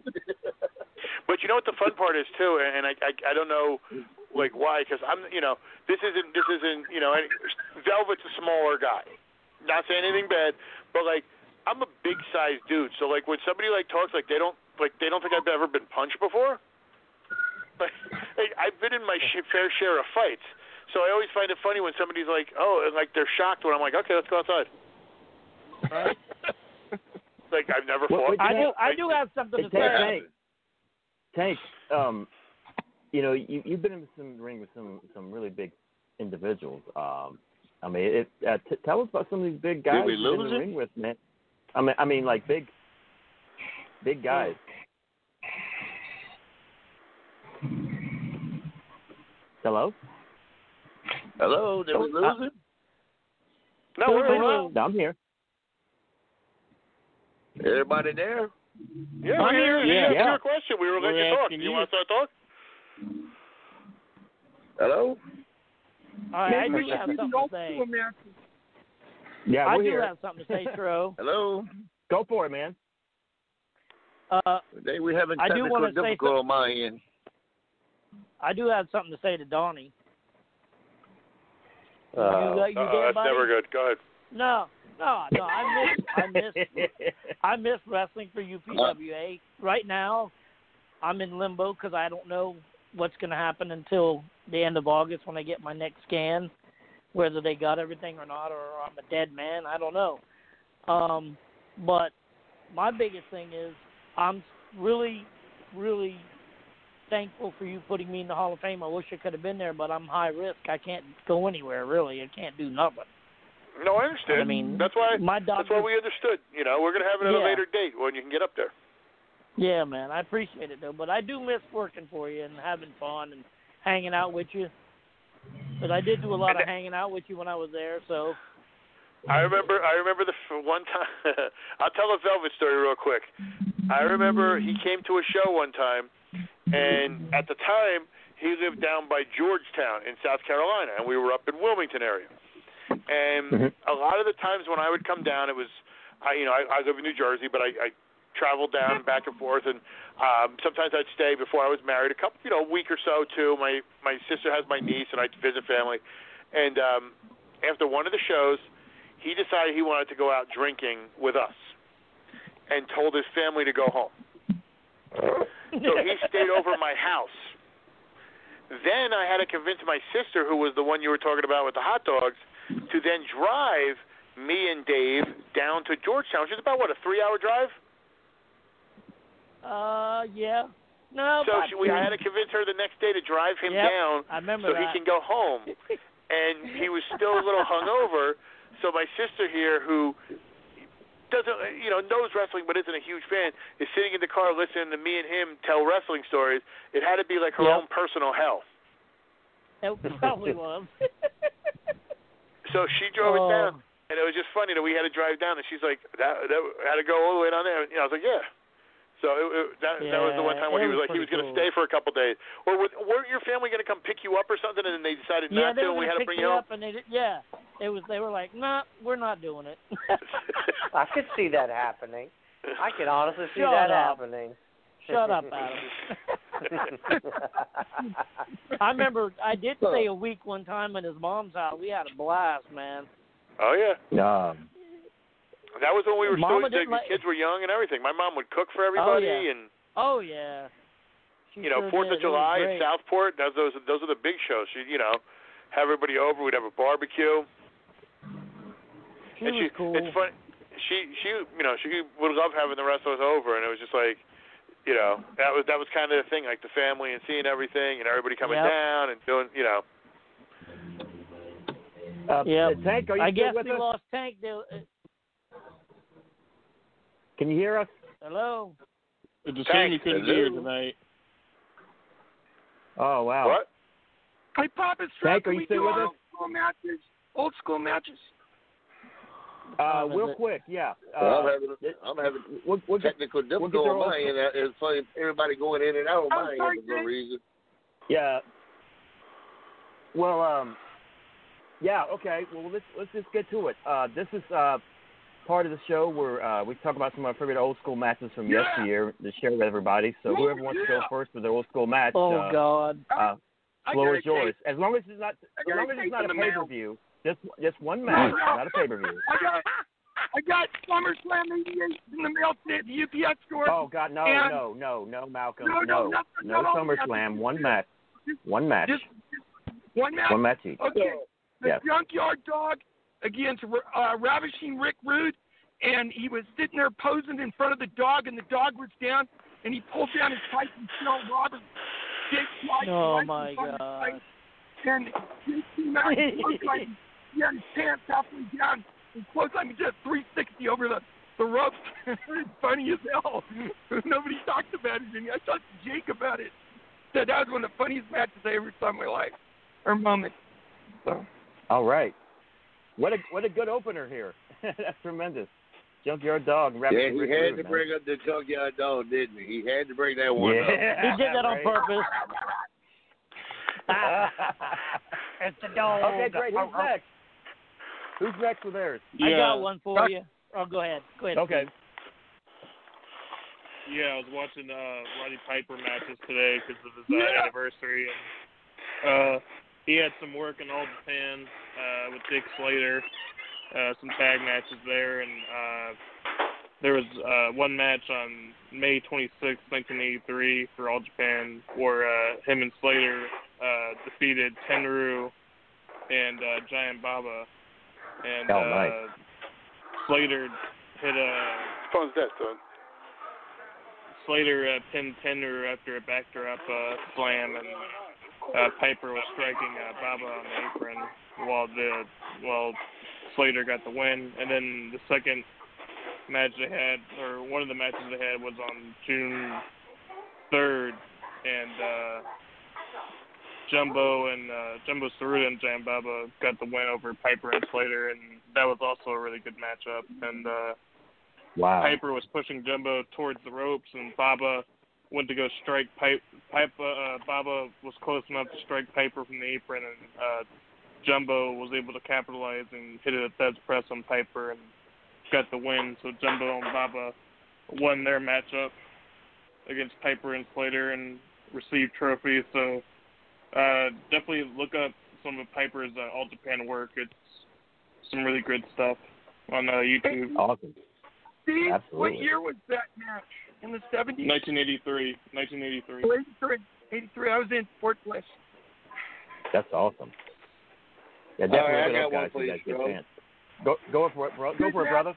But you know what the fun part is too, and I, I, I don't know, like why, because I'm, you know, this isn't, this isn't, you know, Velvet's a smaller guy. Not saying anything bad, but like I'm a big sized dude, so like when somebody like talks like they don't, like they don't think I've ever been punched before. Like, like I've been in my sh- fair share of fights, so I always find it funny when somebody's like, oh, and like they're shocked when I'm like, okay, let's go outside. Right? Like I've never fought. I do. I do have something to say. Tank, Tank, um, you know, you, you've been in some ring with some, some really big individuals. Um, I mean, it, uh, t- tell us about some of these big guys you've been in the ring with, man. I mean, I mean, like big, big guys. Hello. Hello. Did we lose uh, it? No, we're around. No, I'm here. Everybody there? Yeah, I'm here. Yeah, yeah. Your question. We were letting we're you talk. Do you, you want to start talking? Hello? All right, maybe I do have something to say. Yeah, I do here. have something to say, Stro. Hello? Go for it, man. Uh, Today we're having technical difficulty on my end. I do have something to say to Donnie. Uh, you, uh, you that's buddy? never good. Go ahead. No. No, no, I miss, I miss, I miss wrestling for U P W A. Right now, I'm in limbo because I don't know what's going to happen until the end of August when I get my next scan, whether they got everything or not, or I'm a dead man. I don't know. Um, but my biggest thing is I'm really, really thankful for you putting me in the Hall of Fame. I wish I could have been there, but I'm high risk. I can't go anywhere, really. I can't do nothing. No, I understand. I mean, that's why my doctor, that's why we understood. You know, we're going to have it at yeah. a later date when you can get up there. Yeah, man, I appreciate it though, but I do miss working for you and having fun and hanging out with you. But I did do a lot and of that, hanging out with you when I was there. So I remember, I remember the one time. I'll tell a Velvet story real quick. I remember he came to a show one time, and at the time he lived down by Georgetown in South Carolina, and we were up in Wilmington area. And a lot of the times when I would come down, it was, I, you know, I, I live in New Jersey, but I, I traveled down back and forth, and um, sometimes I'd stay before I was married a couple, you know, a week or so too. My my sister has my niece, and I'd visit family. And um, after one of the shows, he decided he wanted to go out drinking with us, and told his family to go home. So he stayed over my house. Then I had to convince my sister, who was the one you were talking about with the hot dogs, to then drive me and Dave down to Georgetown, which is about, what, a three-hour drive? Uh, yeah. No. So she, we, I had to convince her the next day to drive him yep, down I remember so that. he can go home. And he was still a little hungover, so my sister here, who doesn't, you know, knows wrestling but isn't a huge fan, is sitting in the car listening to me and him tell wrestling stories. It had to be like her yep. own personal hell. It probably was. So she drove oh. it down, and it was just funny that we had to drive down, and she's like, that, that had to go all the way down there. And, you know, I was like, yeah. So it, it, that, yeah, that was the one time when he was, was like, he was cool. going to stay for a couple of days. Or with, weren't your family going to come pick you up or something, and then they decided yeah, not they to, and we had to bring you up home? And they did, yeah, it was, they were like, nah, we're not doing it. I could see that happening. I could honestly see Shut that up. happening. Shut up, Adam. I remember I did stay a week one time at his mom's house. We had a blast, man. Oh, yeah. Yeah. That was when we were Mama still young. The kids were young and everything. My mom would cook for everybody. Oh, yeah. And oh, yeah. She you know, sure Fourth did. of July in Southport. Those those those are the big shows. She, you know, have everybody over. We'd have a barbecue. She and was she, cool. It's funny. She she you know she would love having the wrestlers over, and it was just like, you know, that was that was kind of the thing, like the family and seeing everything and everybody coming yep. down and doing, you know. Uh, yeah, Tank. Are you I guess with we us? lost Tank. Can you hear us? Hello. It's a shame you couldn't be here tonight. Oh, wow. What? Hey, Papa Stro, can we do old school matches? Old school matches. Uh, real quick, yeah. Uh, well, I'm having, I'm having what, what technical difficulty on mine, and it's funny, everybody going in and out on mine for no reason. Yeah. Well, um, yeah, okay. Well, let's let's just get to it. Uh, this is uh, part of the show where uh, we talk about some of our favorite old school matches from yeah. yesteryear to share with everybody. So whoever yeah. wants to go first with their old school match, oh uh, God, uh, floor is yours. As long as it's not, as long as it's not a pay per view. Just, just one match, not a pay-per-view. I got, I got SummerSlam eighty-eight in the mail at the U P S store. Oh God, no, no, no, no, Malcolm, no, no, no, no, no SummerSlam, one match, just, one match, just, just one match, one match each. Okay, the yes. Junkyard Dog against uh, Ravishing Rick Rude, and he was sitting there posing in front of the dog, and the dog was down, and he pulled down his pipe and smelled Robert's dick. Oh my God! And he came out and looked like. He had his pants halfway down and close on me, just three sixty over the, the ropes. It's funny as hell. Nobody talked about it. And I talked to Jake about it. Said that was one of the funniest matches I ever saw in my life or moment. So. All right. What a what a good opener here. That's tremendous. Junkyard Dog. Yeah, he had to man. bring up the Junkyard Dog, didn't he? He had to bring that one yeah. up. He did that on purpose. It's the dog. Okay, great. Who's next? Who's next with theirs? Yeah. I got one for you. Oh, go ahead. Go ahead. Okay. Please. Yeah, I was watching uh, Roddy Piper matches today because of his uh, yeah. anniversary. And, uh, he had some work in All Japan uh, with Dick Slater, uh, some tag matches there. And uh, there was uh, one match on May twenty-sixth, nineteen eighty-three for All Japan where uh, him and Slater uh, defeated Tenryu and uh, Giant Baba. And oh, uh, nice. Slater hit a. Phone's dead, son. Slater uh, pinned Tenryu after a backdrop uh, slam, and uh, Piper was striking uh, Baba on the apron while the while Slater got the win. And then the second match they had, or one of the matches they had, was on June third, and. Uh, Jumbo and uh, Jumbo Saruta and Giant Baba got the win over Piper and Slater, and that was also a really good matchup. And uh, wow. Piper was pushing Jumbo towards the ropes, and Baba went to go strike Piper. Uh, Baba was close enough to strike Piper from the apron, and uh, Jumbo was able to capitalize and hit a Thed's press on Piper and got the win. So Jumbo and Baba won their matchup against Piper and Slater and received trophies. So. Uh, definitely look up some of Piper's uh, All Japan work. It's some really good stuff on uh, YouTube. Awesome. Steve, Absolutely. What year was that match? In the seventies? nineteen eighty-three. nineteen eighty-three. Oh, eighty-three. eighty-three. I was in Fort Bliss. That's awesome. Yeah, definitely. Right, I got one, please, go, go for it, bro. Go for it, brother.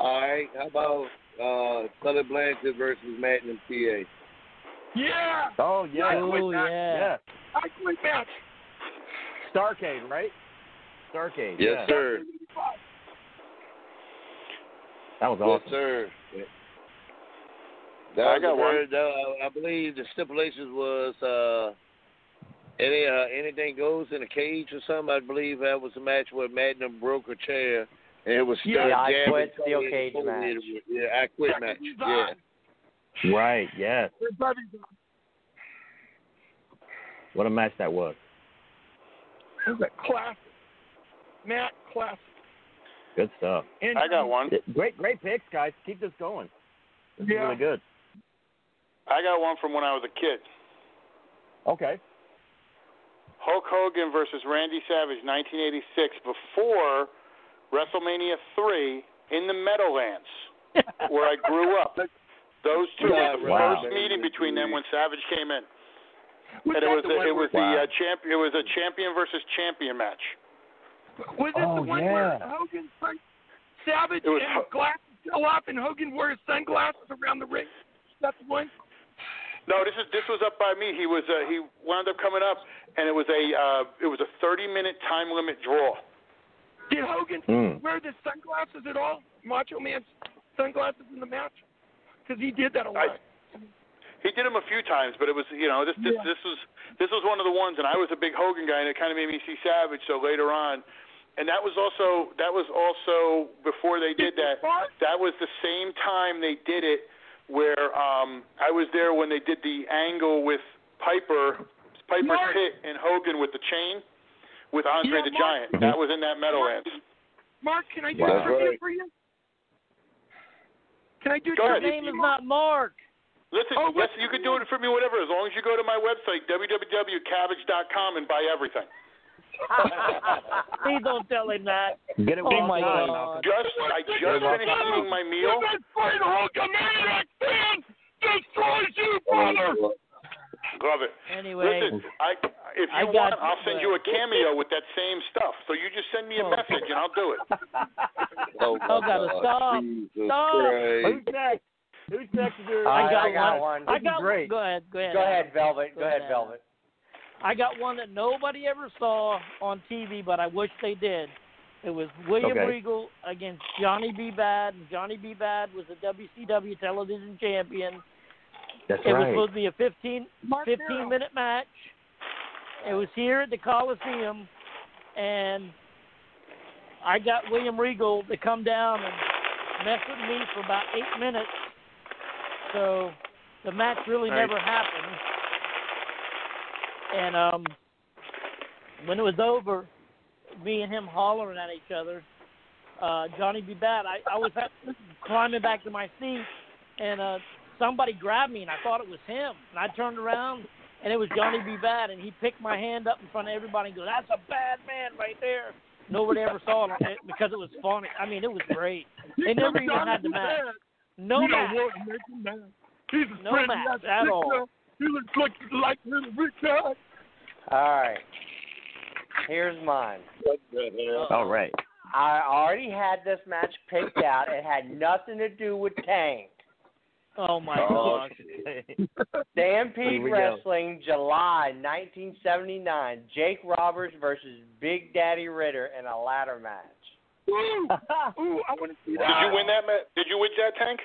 All right. How about uh, Tully Blanchard versus Madden and P A? Yeah! Oh, yeah. Oh, yeah. I quit match. Starcade, right? Starcade. Yes, yeah. sir. That was awesome. Yes, sir. That I got one. Uh, I believe the stipulations was uh, any uh, anything goes in a cage or something. I believe that was a match where Magnum broke a chair. And it was yeah, I quit steel cage match. Yeah, I quit match. Yeah. Right, yes. What a match that was. It was a classic. Matt, classic. Good stuff. And I got one. Great, great picks, guys. Keep this going. This yeah. is really good. I got one from when I was a kid. Okay. Hulk Hogan versus Randy Savage, nineteen eighty-six, before WrestleMania three in the Meadowlands, where I grew up. Those two yeah, was the wow. first meeting between them when Savage came in, was and it was a, it was wow. the uh, champ it was a champion versus champion match. Was it oh, the one yeah. where Hogan, Savage, and Ho- glasses fell off, and Hogan wore his sunglasses around the ring? That's the one. No, this is this was up by me. He was uh, he wound up coming up, and it was a uh, it was a thirty minute time limit draw. Did Hogan mm. wear the sunglasses at all? Macho Man's sunglasses in the match, because he did that a lot. I, He did them a few times, but it was, you know, this this, yeah. this was this was one of the ones, and I was a big Hogan guy, and it kind of made me see Savage. So later on, and that was also that was also before they did that. That was the same time they did it, where um, I was there when they did the angle with Piper, Piper's Mark. Pit, and Hogan with the chain, with Andre yeah, the Mark. Giant. That was in that Meadowlands. Mark, can I do wow. a trivia for you? Can I do Go your ahead. Name is not Mark. Listen, oh, yes, you can do it for me, whatever, as long as you go to my website, w w w dot cabbage dot com, and buy everything. Please don't tell him that. Get it oh, my God. Just, I just finished eating my meal. Your best friend, Hulkamaniac fan, destroys you, brother. Love it. Anyway. Listen, I, if you I want, you, I'll send you a cameo with that same stuff. So you just send me a oh. message, and I'll do it. Oh, my oh, God. Stop. Jesus Stop. Who's next? Who's next? Uh, I, got I got one. one. I got great. One. Go ahead. Go ahead. Go ahead, Velvet. Go, go ahead, ahead, Velvet. I got one that nobody ever saw on T V, but I wish they did. It was William okay. Regal against Johnny B. Badd. Johnny B. Badd was the W C W television champion. That's it right. It was supposed to be a fifteen, fifteen-minute match. It was here at the Coliseum, and I got William Regal to come down and mess with me for about eight minutes. So the match really right. never happened. And um, when it was over, me and him hollering at each other, uh, Johnny B. Badd, I, I was climbing back to my seat, and uh, somebody grabbed me, and I thought it was him. And I turned around, and it was Johnny B. Badd, and he picked my hand up in front of everybody and goes, "That's a bad man right there." Nobody ever saw it because it was funny. I mean, it was great. They never even had the match. No you match. He's a no friend match at Rick all. Up. He looks like, like little Richard. All right. Here's mine. All right. I already had this match picked out. It had nothing to do with Tank. Oh, my oh, gosh. Stampede Wrestling, go. July nineteen seventy-nine. Jake Roberts versus Big Daddy Ritter in a ladder match. Ooh, ooh, I want to see that. Did you win that? Ma- Did you win that, Tank?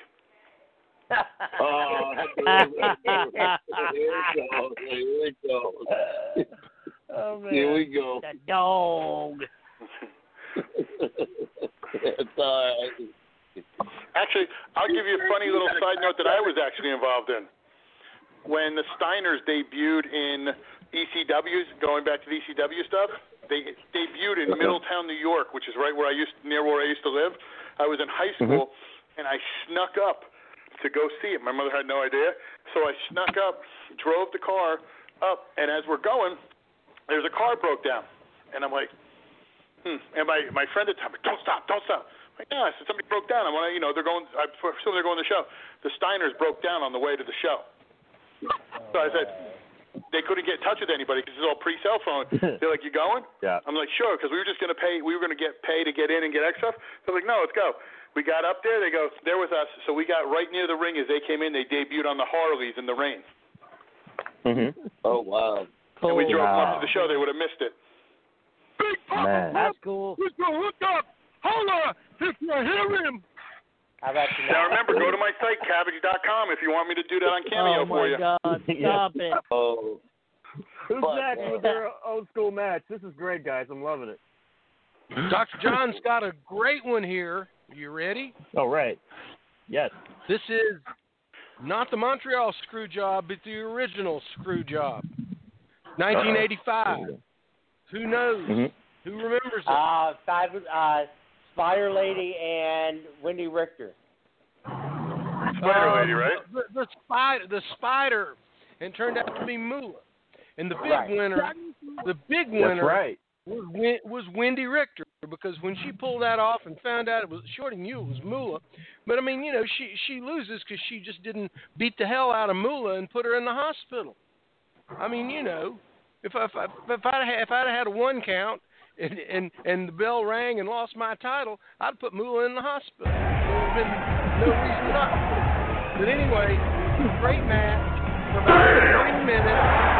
Oh, here we go. Oh, man. Here we go. The dog. It's all right. Actually, I'll give you a funny little side note that I was actually involved in. When the Steiners debuted in E C Ws, going back to the E C W stuff, they debuted in Middletown, New York, which is right where I used near where I used to live. I was in high school, mm-hmm. and I snuck up to go see it. My mother had no idea, so I snuck up, drove the car up, and as we're going, there's a car broke down, and I'm like, hmm. And my my friend at the time, don't stop, don't stop. I'm like, no, I said somebody broke down. I want to, you know, they're going. I assume they're going to the show. The Steiners broke down on the way to the show, so I said. They couldn't get in touch with anybody because it's all pre-cell phone. They're like, "You going?" Yeah. I'm like, "Sure," because we were just going to pay. We were going to get pay to get in and get X stuff. They're like, "No, let's go." We got up there. They go, "They're with us." So we got right near the ring as they came in. They debuted on the Harleys in the rain. Mm-hmm. Oh wow! And oh, we drove wow. them up to the show. They would have missed it. Big Papa, man, that's cool. Who's going to hook up? Holla if you hear him. Now remember, go to my site, cabbage dot com, if you want me to do that on Cameo oh for you. Oh, my God. Stop it. Oh. Who's but, next man. With their old school match? This is great, guys. I'm loving it. Doctor John's got a great one here. You ready? All right. Yes. This is not the Montreal screw job, but the original screw job. nineteen eighty-five. Uh-huh. Who knows? Mm-hmm. Who remembers it? Uh, five, uh, Fire Lady and Wendy Richter. Spider um, Lady, right? The, the spider, the spider, and turned out to be Moolah. And the big right. winner, the big winner, That's right. was, was Wendy Richter, because when she pulled that off and found out it was Shorty knew it was Moolah, but I mean, you know, she she loses because she just didn't beat the hell out of Moolah and put her in the hospital. I mean, you know, if I, if I, if I'd had, if I'd had a one count and and and the bell rang and lost my title, I'd put Moolah in the hospital. There would have been no reason not to. But anyway, great match for about twenty minutes.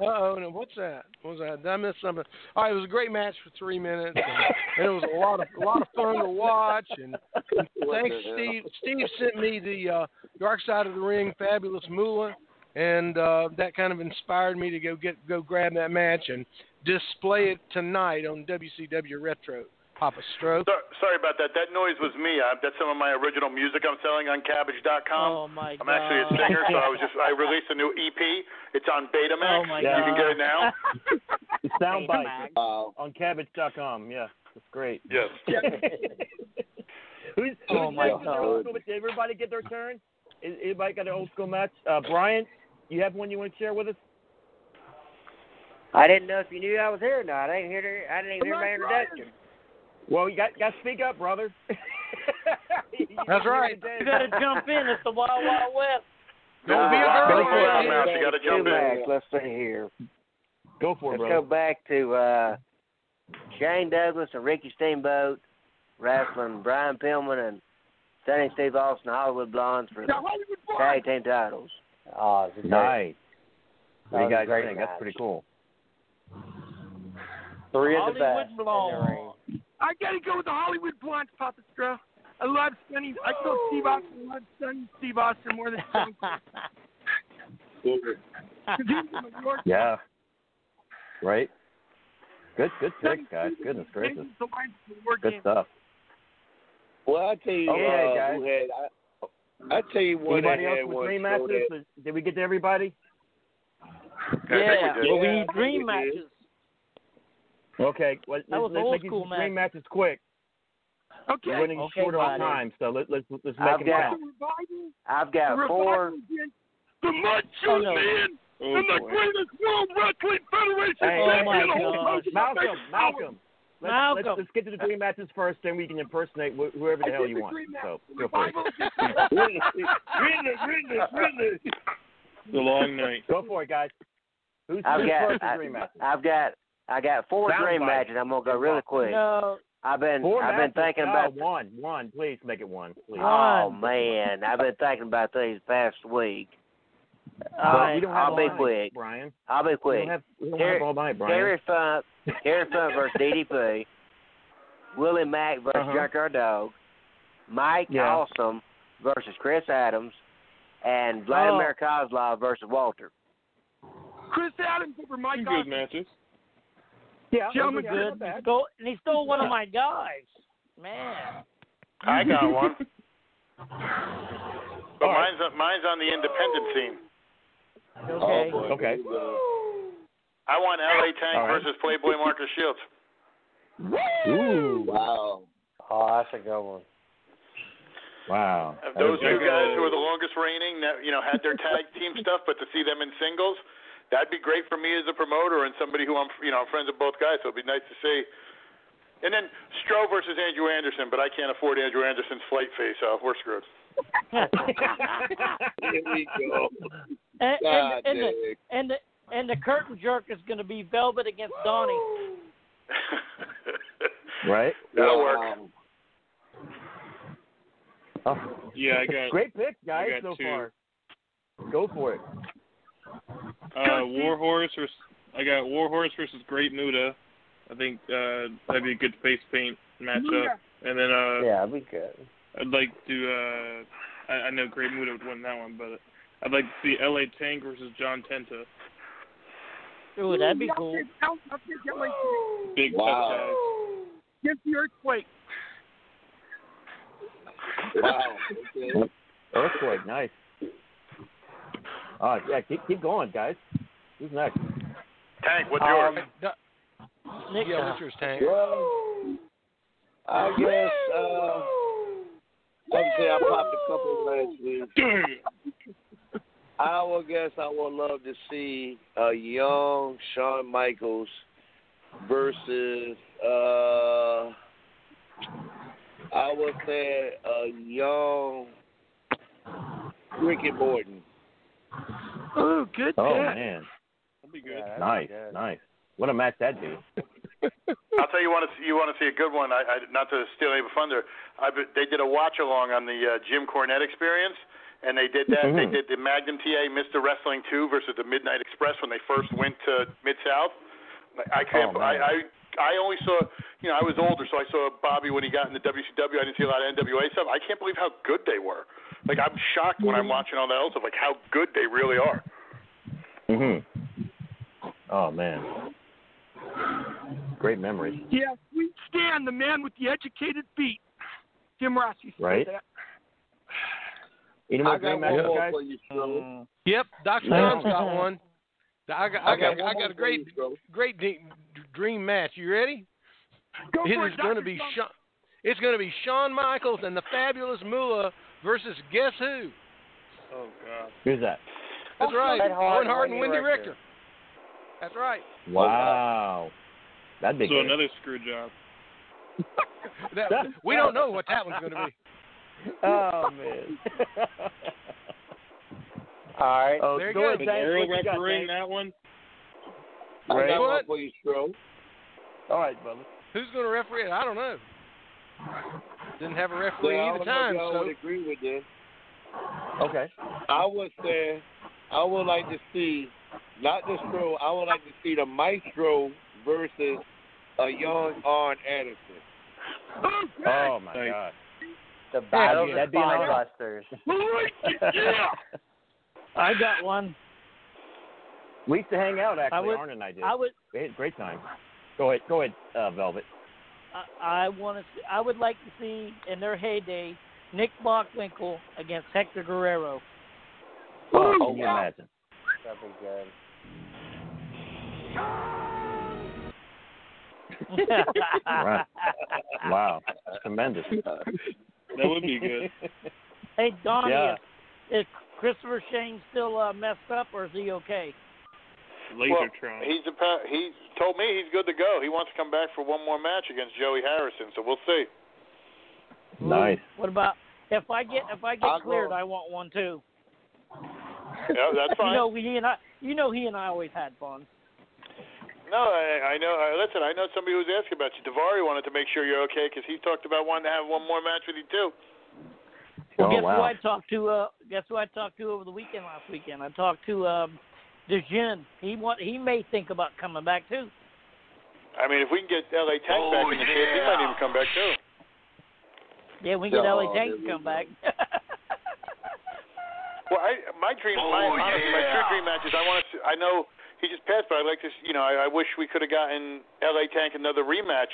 Uh-oh, no, what's that? What was that? Did I miss something? All right, it was a great match for three minutes, and, and it was a lot of a lot of fun to watch. And, and thanks, Steve. Steve sent me the uh, Dark Side of the Ring, Fabulous Moolah, and uh, that kind of inspired me to go get go grab that match and display it tonight on W C W Retro. Papa Stro. Sorry, sorry about that. That noise was me. I, that's some of my original music I'm selling on Cabbage dot com. Oh, my God. I'm actually a singer, so I was just I released a new E P. It's on Betamax. Oh, my God. You can get it now. It's soundbite wow. on Cabbage dot com. Yeah, it's great. Yes. who's, who's oh, my God. Did everybody get their turn? Is, anybody got an old school match? Uh, Brian, you have one you want to share with us? I didn't know if you knew I was here or not. I didn't hear. I didn't even hear my introduction. Well, you got got to speak up, brother. That's right. You got to jump in. It's the Wild Wild West. Don't uh, be a girl. You got to jump in. Let's see here. Go for it, brother. Let's go back to uh, Shane Douglas and Ricky Steamboat wrestling Brian Pillman and Sonny Steve Austin, Hollywood Blondes for the tag team titles. Oh, it's nice. That you guys think that's pretty cool. Three of the best in the ring. I gotta go with the Hollywood Blondes, Papa Stro. I love Sonny. I love Steve Austin. I love Sonny Steve Austin more than Sonny. Yeah. Right. Good, good pick, guys. Goodness gracious. Good stuff. Well, I tell you, okay, uh, guys. Who had, I, I tell you what. Anybody else with dream matches? Did we get to everybody? Yeah. Well, we need dream matches. Okay, well, that was let's old make school, these dream matches quick. Okay, we're running okay, short on time, so let, let's let's make I've it got, I've got the four. The Macho oh, no. Man oh, and boy. the greatest World Wrestling Federation champion. Oh, Malcolm, Malcolm, let's, Malcolm. Let's, let's get to the dream matches first, then we can impersonate wh- whoever the I hell you the want. So go for it. The long night. Go for it, guys. Who's the first dream match? I've got. I got four Sound dream like, matches. I'm gonna go really quick. No, I've been four I've matches? been thinking about oh, one, one. Please make it one. Please. Oh one. man, I've been thinking about these past week. Brian, we don't have I'll be night, quick, Brian. I'll be quick. We don't have, we don't Ter- have all night, Brian. Terry Funk, Terry Funk versus D D P. Willie Mack versus uh-huh. Junkyard Dog. Mike yeah. Awesome versus Chris Adams, and Vladimir oh. Kozlov versus Walter. Chris Adams over Mike Awesome. Good matches. Yeah, Jim was good. And he stole one of my guys. Man. I got one. But mine's, mine's on the independent team. Okay. Oh, okay. I want L A Tank right. versus Playboy Marcus Shields. Ooh, wow. Oh, that's a good one. Wow. Those two guys who are the longest reigning, that, you know, had their tag team stuff, but to see them in singles, that'd be great for me as a promoter and somebody who I'm, you know, I'm friends with both guys, so it'd be nice to see. And then Stro versus Andrew Anderson, but I can't afford Andrew Anderson's flight face off. We're screwed. Here we go. And, God, and, and, the, and, the, and the curtain jerk is going to be Velvet against Donnie. Right? That'll work. Um, oh. Yeah, I got great pick, guys, so two. far. Go for it. Uh, Warhorse versus, I got Warhorse versus Great Muta. I think uh, that'd be a good face paint matchup. And then uh, yeah, that'd be good. I'd like to. Uh, I, I know Great Muta would win that one, but I'd like to see L A Tank versus John Tenta. Ooh, that'd be cool. Big wow. Give the earthquake. Wow. Earthquake, nice. Uh, yeah, keep, keep going, guys. Who's next? Tank, what's um, yours? Nick yeah, Hunter's Tank. Well, I guess uh, I can say I popped a couple of last week. Damn. I would guess I would love to see a young Shawn Michaels versus uh, I would say a young Ricky Morton. Oh, good. Oh catch. Man, that'd be good. Yeah, nice, be good. Nice. What a match that'd be. I'll tell you, want to see, you want to see a good one. I, I not to steal any thunder. I, they did a watch along on the uh, Jim Cornette Experience, and they did that. Mm-hmm. They did the Magnum T A Mister Wrestling two versus the Midnight Express when they first went to Mid South. I can't. Oh, I, I I only saw. You know, I was older, so I saw Bobby when he got in the W C W. I didn't see a lot of N W A stuff. I can't believe how good they were. Like, I'm shocked when I'm watching all that else of like how good they really are. Mm-hmm. Oh man. Great memories. Yeah, we stand the man with the educated feet. Jim Rossi said right? that. Any more great matches, guys? Um, yep, Doctor Tom's got one. I got, I got, okay. I got a great, great dream match. You ready? Go it is going to be Shawn. It's going to be Shawn Michaels and the Fabulous Moolah versus guess who? Oh God! Who's that? That's oh, right. Owen Hart, Hart and Wendy Richter. Richter. That's right. Wow. That'd be so good. Another screw job. that, we don't know what that one's going to be. Oh man. All right. Oh, there you go. An aerial refereeing that one. I got one for you, Stro. All right, brother. Who's going to referee it? I don't know. Didn't have a referee well, either time. I so. would agree with this. Okay. I would say I would like to see not the Stro. I would like to see the Maestro versus a young Arn Anderson. Oh my Thanks. God. The battle of the Busters. Yeah. I got one. We used to hang out, actually, would, Arn and I did. I would, we had a great time. Go ahead, go ahead, uh, Velvet. I, I want to. I would like to see, in their heyday, Nick Bockwinkel against Hector Guerrero. Oh, oh yeah. Imagine. That'd be good. Right. Wow, that's tremendous. That would be good. Hey, Donnie, yeah. is Christopher Shane still uh, messed up, or is he okay? Laser well, Tron. He's a, he told me he's good to go. He wants to come back for one more match against Joey Harrison, so we'll see. Nice. What about if I get if I get I'll cleared? Go. I want one too. Yeah, that's fine. You know, he and I, you know, he and I always had fun. No, I, I know. Uh, listen, I know somebody was asking about you. Davari wanted to make sure you're okay because he talked about wanting to have one more match with you too. Well, oh, guess wow. who I talked to? Uh, guess who I talked to over the weekend last weekend? I talked to um, DeJean. He want he may think about coming back too. I mean, if we can get L A Tank oh, back in the yeah. game, he might even come back too. Yeah, we can get oh, L A Tank to come go. back. Well, I, my dream, oh, my honestly, yeah. my true dream match is I want to. I know he just passed, but I'd like to. You know, I, I wish we could have gotten L A Tank another rematch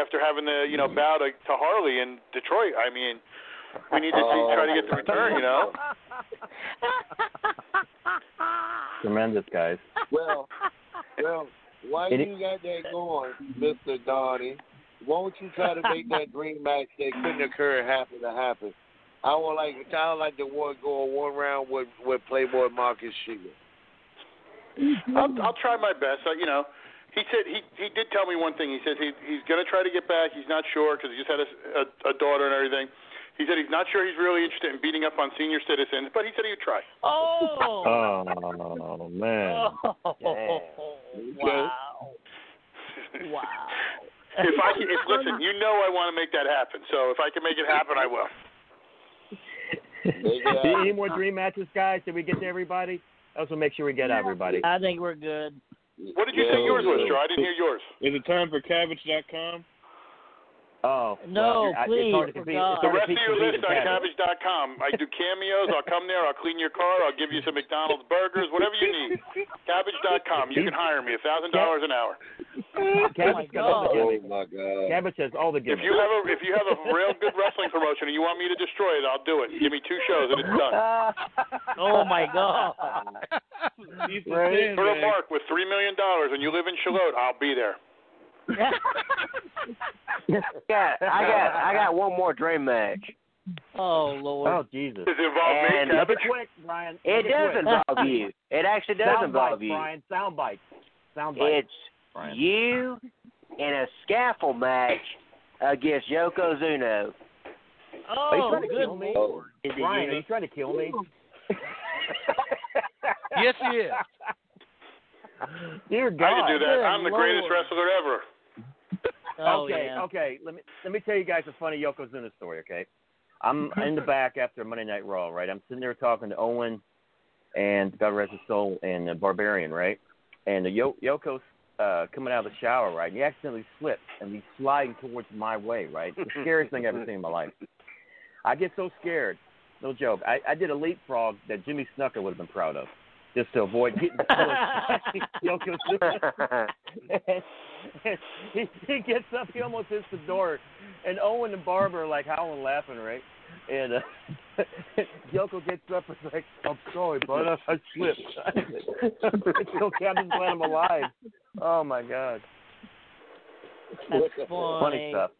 after having the you know mm-hmm. bow to, to Harley in Detroit. I mean. We need to oh. try to get the return, you know. Tremendous, guys. Well, well, while it you is- got that going, Mister Donnie, won't you try to make that dream match that couldn't occur happen to happen? I would like, I would like to one go one round with, with Playboy Marcus Sheehan. I'll, I'll try my best. I, you know. He said he he did tell me one thing. He says he he's going to try to get back. He's not sure because he just had a, a, a daughter and everything. He said he's not sure he's really interested in beating up on senior citizens, but he said he would try. Oh, oh man! Oh, yeah. Wow! Wow! If I can, if listen, you know I want to make that happen. So if I can make it happen, I will. Yeah. Any more dream matches, guys? Did we get to everybody? Also, make sure we get yeah, everybody. I think we're good. What did you yeah, say yours was, Joe? I didn't hear yours. Is it time for cabbage dot com? Oh no! Well, please, I, for be, God. The rest of your list on cabbage dot com. I do cameos. I'll come there. I'll clean your car. I'll give you some McDonald's burgers, whatever you need. cabbage dot com. You can hire me a thousand dollars an hour. Cabbage has all the gimmicks. Oh my God! Cabbage has all the gimmicks. If you have a if you have a real good wrestling promotion and you want me to destroy it, I'll do it. Give me two shows and it's done. Oh my God! Put a mark with three million dollars and you live in Charlotte, I'll be there. yeah, I got I got one more dream match. Oh Lord! Oh Jesus! Does it involve me? Keep it quick, Brian. It does involve you. It actually does sound involve bite, you, Brian. Sound bite. Sound bite. It's Brian. You in a scaffold match against Yokozuna. Oh, are you trying to good kill me? Lord! Brian, you? Are you trying to kill me? Yes, he is. Dear God, I can do that. Good I'm the Lord. Greatest wrestler ever. Oh, okay, yeah. okay. Let me let me tell you guys a funny Yokozuna story. Okay, I'm in the back after Monday Night Raw. Right, I'm sitting there talking to Owen and God rest his soul and the Barbarian. Right, and the Yo- Yoko's uh, coming out of the shower. Right, and he accidentally slipped and he's sliding towards my way. Right, the scariest thing I've ever seen in my life. I get so scared. No joke. I, I did a leapfrog that Jimmy Snuka would have been proud of, just to avoid getting Yokozuna. he, he gets up, he almost hits the door, and Owen and Barber are like howling, laughing, right? And uh, Yoko gets up and is like, "I'm sorry, bud, I slipped." It's okay, I'm just glad I'm alive. Oh my God, that's funny, funny stuff.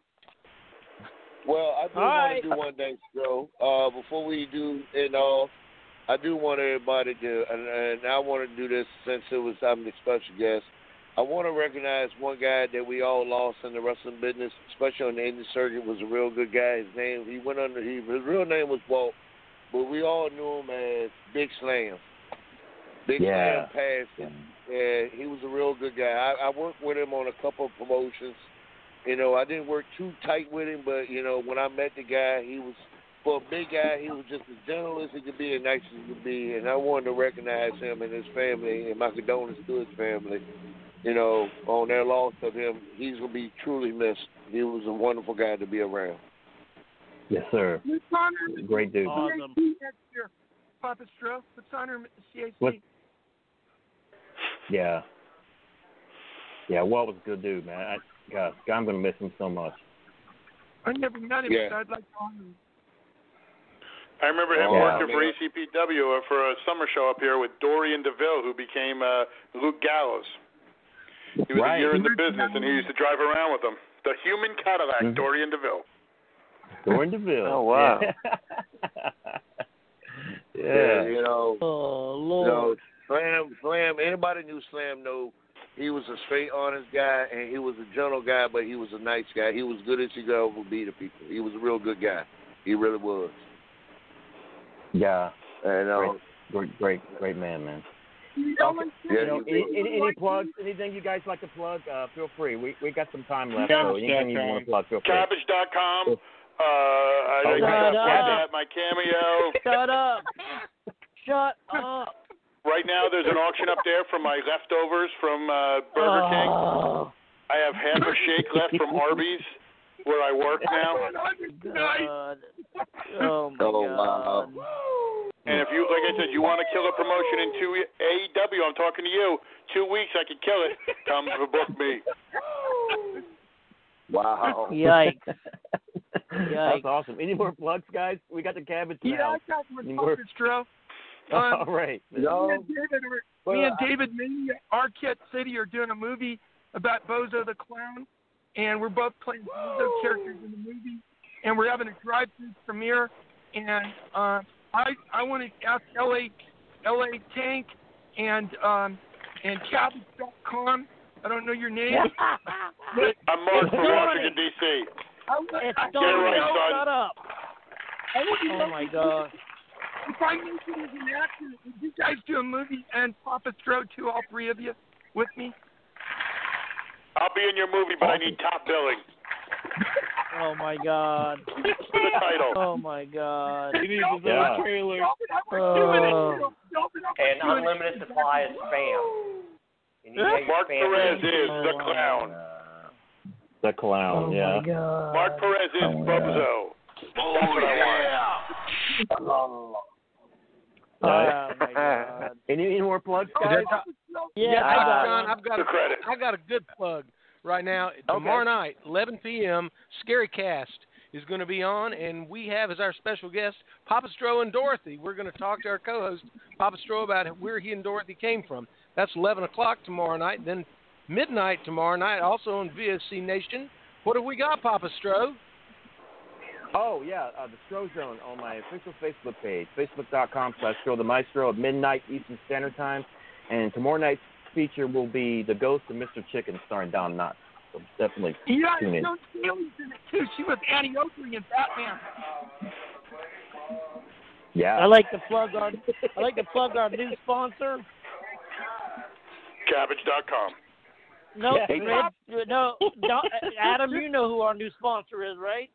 Well, I do all want right. to do one thing, Stro. Uh, before we do and all. I do want everybody to, and, and I want to do this since it was I'm the special guest. I want to recognize one guy that we all lost in the wrestling business, especially on the indie circuit. Was a real good guy. His name he went under. He, his real name was Walt, but we all knew him as Big Slam. Big yeah. Slam passed, and he was a real good guy. I, I worked with him on a couple of promotions. You know, I didn't work too tight with him, but you know, when I met the guy, he was. For a big guy, he was just as gentle as he could be and nice as he could be, and I wanted to recognize him and his family and my condolence to his family, you know, on their loss of him. He's going to be truly missed. He was a wonderful guy to be around. Yes, sir. Great dude. Awesome. Papa Stro, let's honor him at the C A C. Yeah. Yeah, Walt was a good dude, man. I, God, I'm going to miss him so much. I never met him, yeah. so I'd like to honor him. I remember him oh, working yeah. for E C P W for a summer show up here with Dorian DeVille, who became uh, Luke Gallows. He was right. a year in the business, and he used to drive around with him. The human Cadillac, mm-hmm. Dorian DeVille. Dorian DeVille. Oh, wow. Yeah. yeah. yeah, you know. Oh, Lord. You know, Slam, Slam, anybody knew Slam, no. He was a straight, honest guy, and he was a gentle guy, but he was a nice guy. He was good as he could ever be to people. He was a real good guy. He really was. Yeah, and, uh, great, great, great, great man, man. Okay. Yeah, you know, any, any, any plugs? Anything you guys like to plug? Uh, feel free. We we got some time left. So anything you want to plug? Feel free. Cabbage dot com. Uh, I oh, got right. my cameo. Shut up! Shut up! Right now, there's an auction up there for my leftovers from uh, Burger King. Oh. I have half a shake left from Arby's. Where I work now. God. Oh, my oh, God. Wow. And if you, like I said, you want to kill a promotion in two A E W, I'm talking to you, two weeks I could kill it. Come to book me. Wow. Yikes. Yikes. That's awesome. Any more plugs, guys? We got the cabbage now. Yeah, I got some plugs, Stro. All right. No. Me and David, are, me and David Mania, Arquette City are doing a movie about Bozo the Clown. And we're both playing Bozo characters in the movie, and we're having a drive-thru premiere. And uh, I I want to ask L A L A Tank and um, and Cabbage dot com. I don't know your name. but I'm Mark from Washington D C. It's I, Donnie. Right, shut up. I oh know, my God. If I knew you was an actor, would you guys do a movie and Papa Stro too? All three of you with me. I'll be in your movie, but I need top billing. Oh, my God. For the title. Oh, my God. He needs his own trailer. Uh, and unlimited supply of spam. Mark Perez is the clown. The clown, yeah. Oh my God. Mark Perez is oh Bozo. Oh, yeah. Oh, oh, my God. Any, any more plugs, guys? Yeah, yeah, I got, John, I've got a, I got a good plug right now. Tomorrow okay. night, eleven p.m., Scary Cast is going to be on, and we have as our special guest Papa Stro and Dorothy. We're going to talk to our co-host, Papa Stro, about where he and Dorothy came from. That's eleven o'clock tomorrow night. Then midnight tomorrow night, also on V O C Nation. What have we got, Papa Stro? Oh, yeah, uh, the Stro Zone on my official Facebook page, facebook.com slash Stro the Maestro at midnight Eastern Standard Time. And tomorrow night's feature will be The Ghost of Mister Chicken starring Don Knotts. So definitely yeah, tune in. Yeah, Joan Taylor's in it, too. She was Annie Oakley in Batman. Yeah. I like to plug our, I like to plug our new sponsor. Cabbage dot com. Nope, yeah, Red, no, no, Adam, you know who our new sponsor is, right?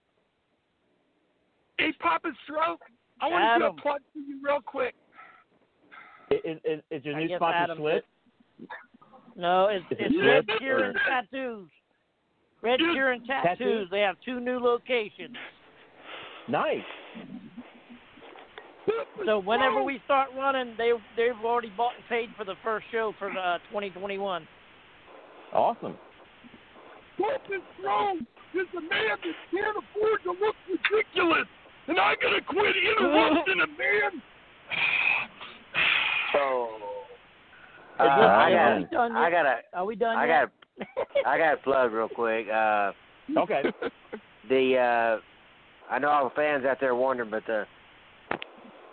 Hey, Papa Stro, I want to do a plug for you real quick. Is, is, is your new sponsor Adam Slit? Did. No, it's, it's Red Gear and Tattoos. Red Gear and Tattoos. Tattoos. They have two new locations. Nice. So whenever we start running, they, they've already bought and paid for the first show for uh, twenty twenty-one. Awesome. What is wrong? There's a man that can't afford to look ridiculous, and I'm going to quit interrupting a man. Oh. Uh, Is this, I got. Are we done yet? I got. Are we done I got. I got a plug real quick. Uh, okay. The uh, I know all the fans out there wondering, but the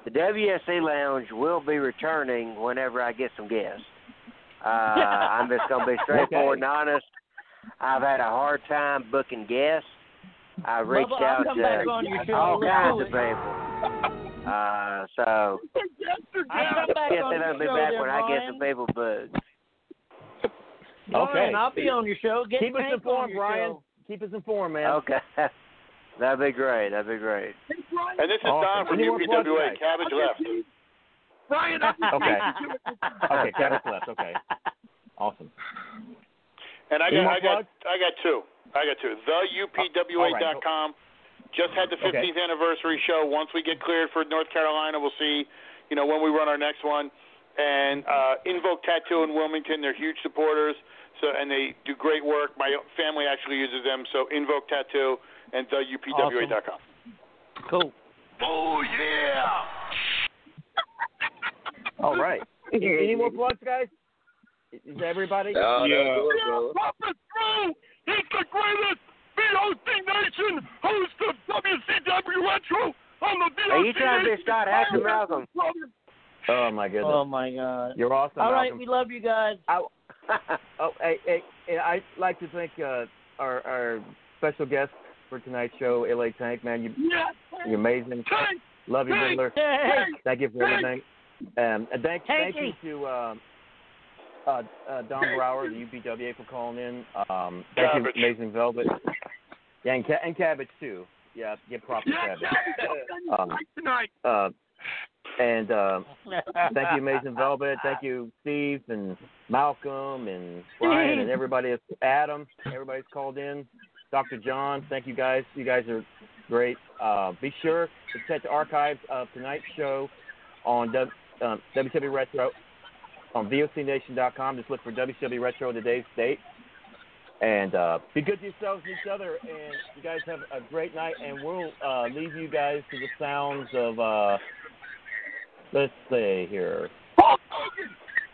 the W S C Lounge will be returning whenever I get some guests. Uh, I'm just gonna be straightforward okay. and honest. I've had a hard time booking guests. I reached Bubba, out to all kinds of people. Uh, so I guess I'll be back when I get some people booked. Okay, I'll be on your show. Get Keep us informed, Brian. Show. Keep us informed, man. Okay, that'd be great. That'd be great. And this is Don from U P W A. Cabbage left. Brian, okay. Okay, cabbage left. Okay, awesome. And I got, I got, I got two. I got two. the U P W A dot com. Just had the fifteenth okay. anniversary show. Once we get cleared for North Carolina, we'll see, you know, when we run our next one. And uh, Invoke Tattoo in Wilmington, they're huge supporters, so and they do great work. My family actually uses them, so Invoke Tattoo and the U P W A dot com. Awesome. Cool. Oh, yeah! All right. Any more plugs, guys? Is everybody? No, yeah. No, no, no. It's the greatest! V O C Nation, host of W C W Retro on the V O C Nation. Are you trying to start acting, Malcolm? Oh, my goodness. Oh, my God. You're awesome, All Malcolm. Right, we love you guys. I, oh, hey, hey, I'd like to thank uh, our, our special guest for tonight's show, L A Tank, man. You, yes, you're amazing. Tank, love you, Riddler. Thank you for everything. Um, and thank, thank you to um, uh, uh, Don Brower, the U P W A, for calling in. Um, thank you, Amazing Velvet. Yeah, and, ca- and cabbage, too. Yeah, get proper yeah, cabbage. Yeah, um, tonight. Uh, and uh, thank you, Amazing Velvet. Thank you, Steve and Malcolm and Brian and everybody. Adam, everybody's called in. Doctor John, thank you guys. You guys are great. Uh, be sure to check the archives of tonight's show on w- uh, W C W Retro on V O C nation dot com. Just look for W C W Retro today's date. And uh, be good to yourselves and each other, and you guys have a great night, and we'll uh, leave you guys to the sounds of, uh, let's see here. Hulk Hogan!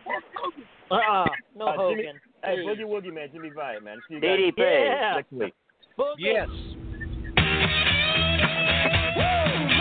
Hulk Hogan! Uh-uh, no uh, Hogan. Jimmy, hey, Boogie Woogie, man, Jimmy Vine, man. See you guys yeah. next week. Boogie. Yes. Woo!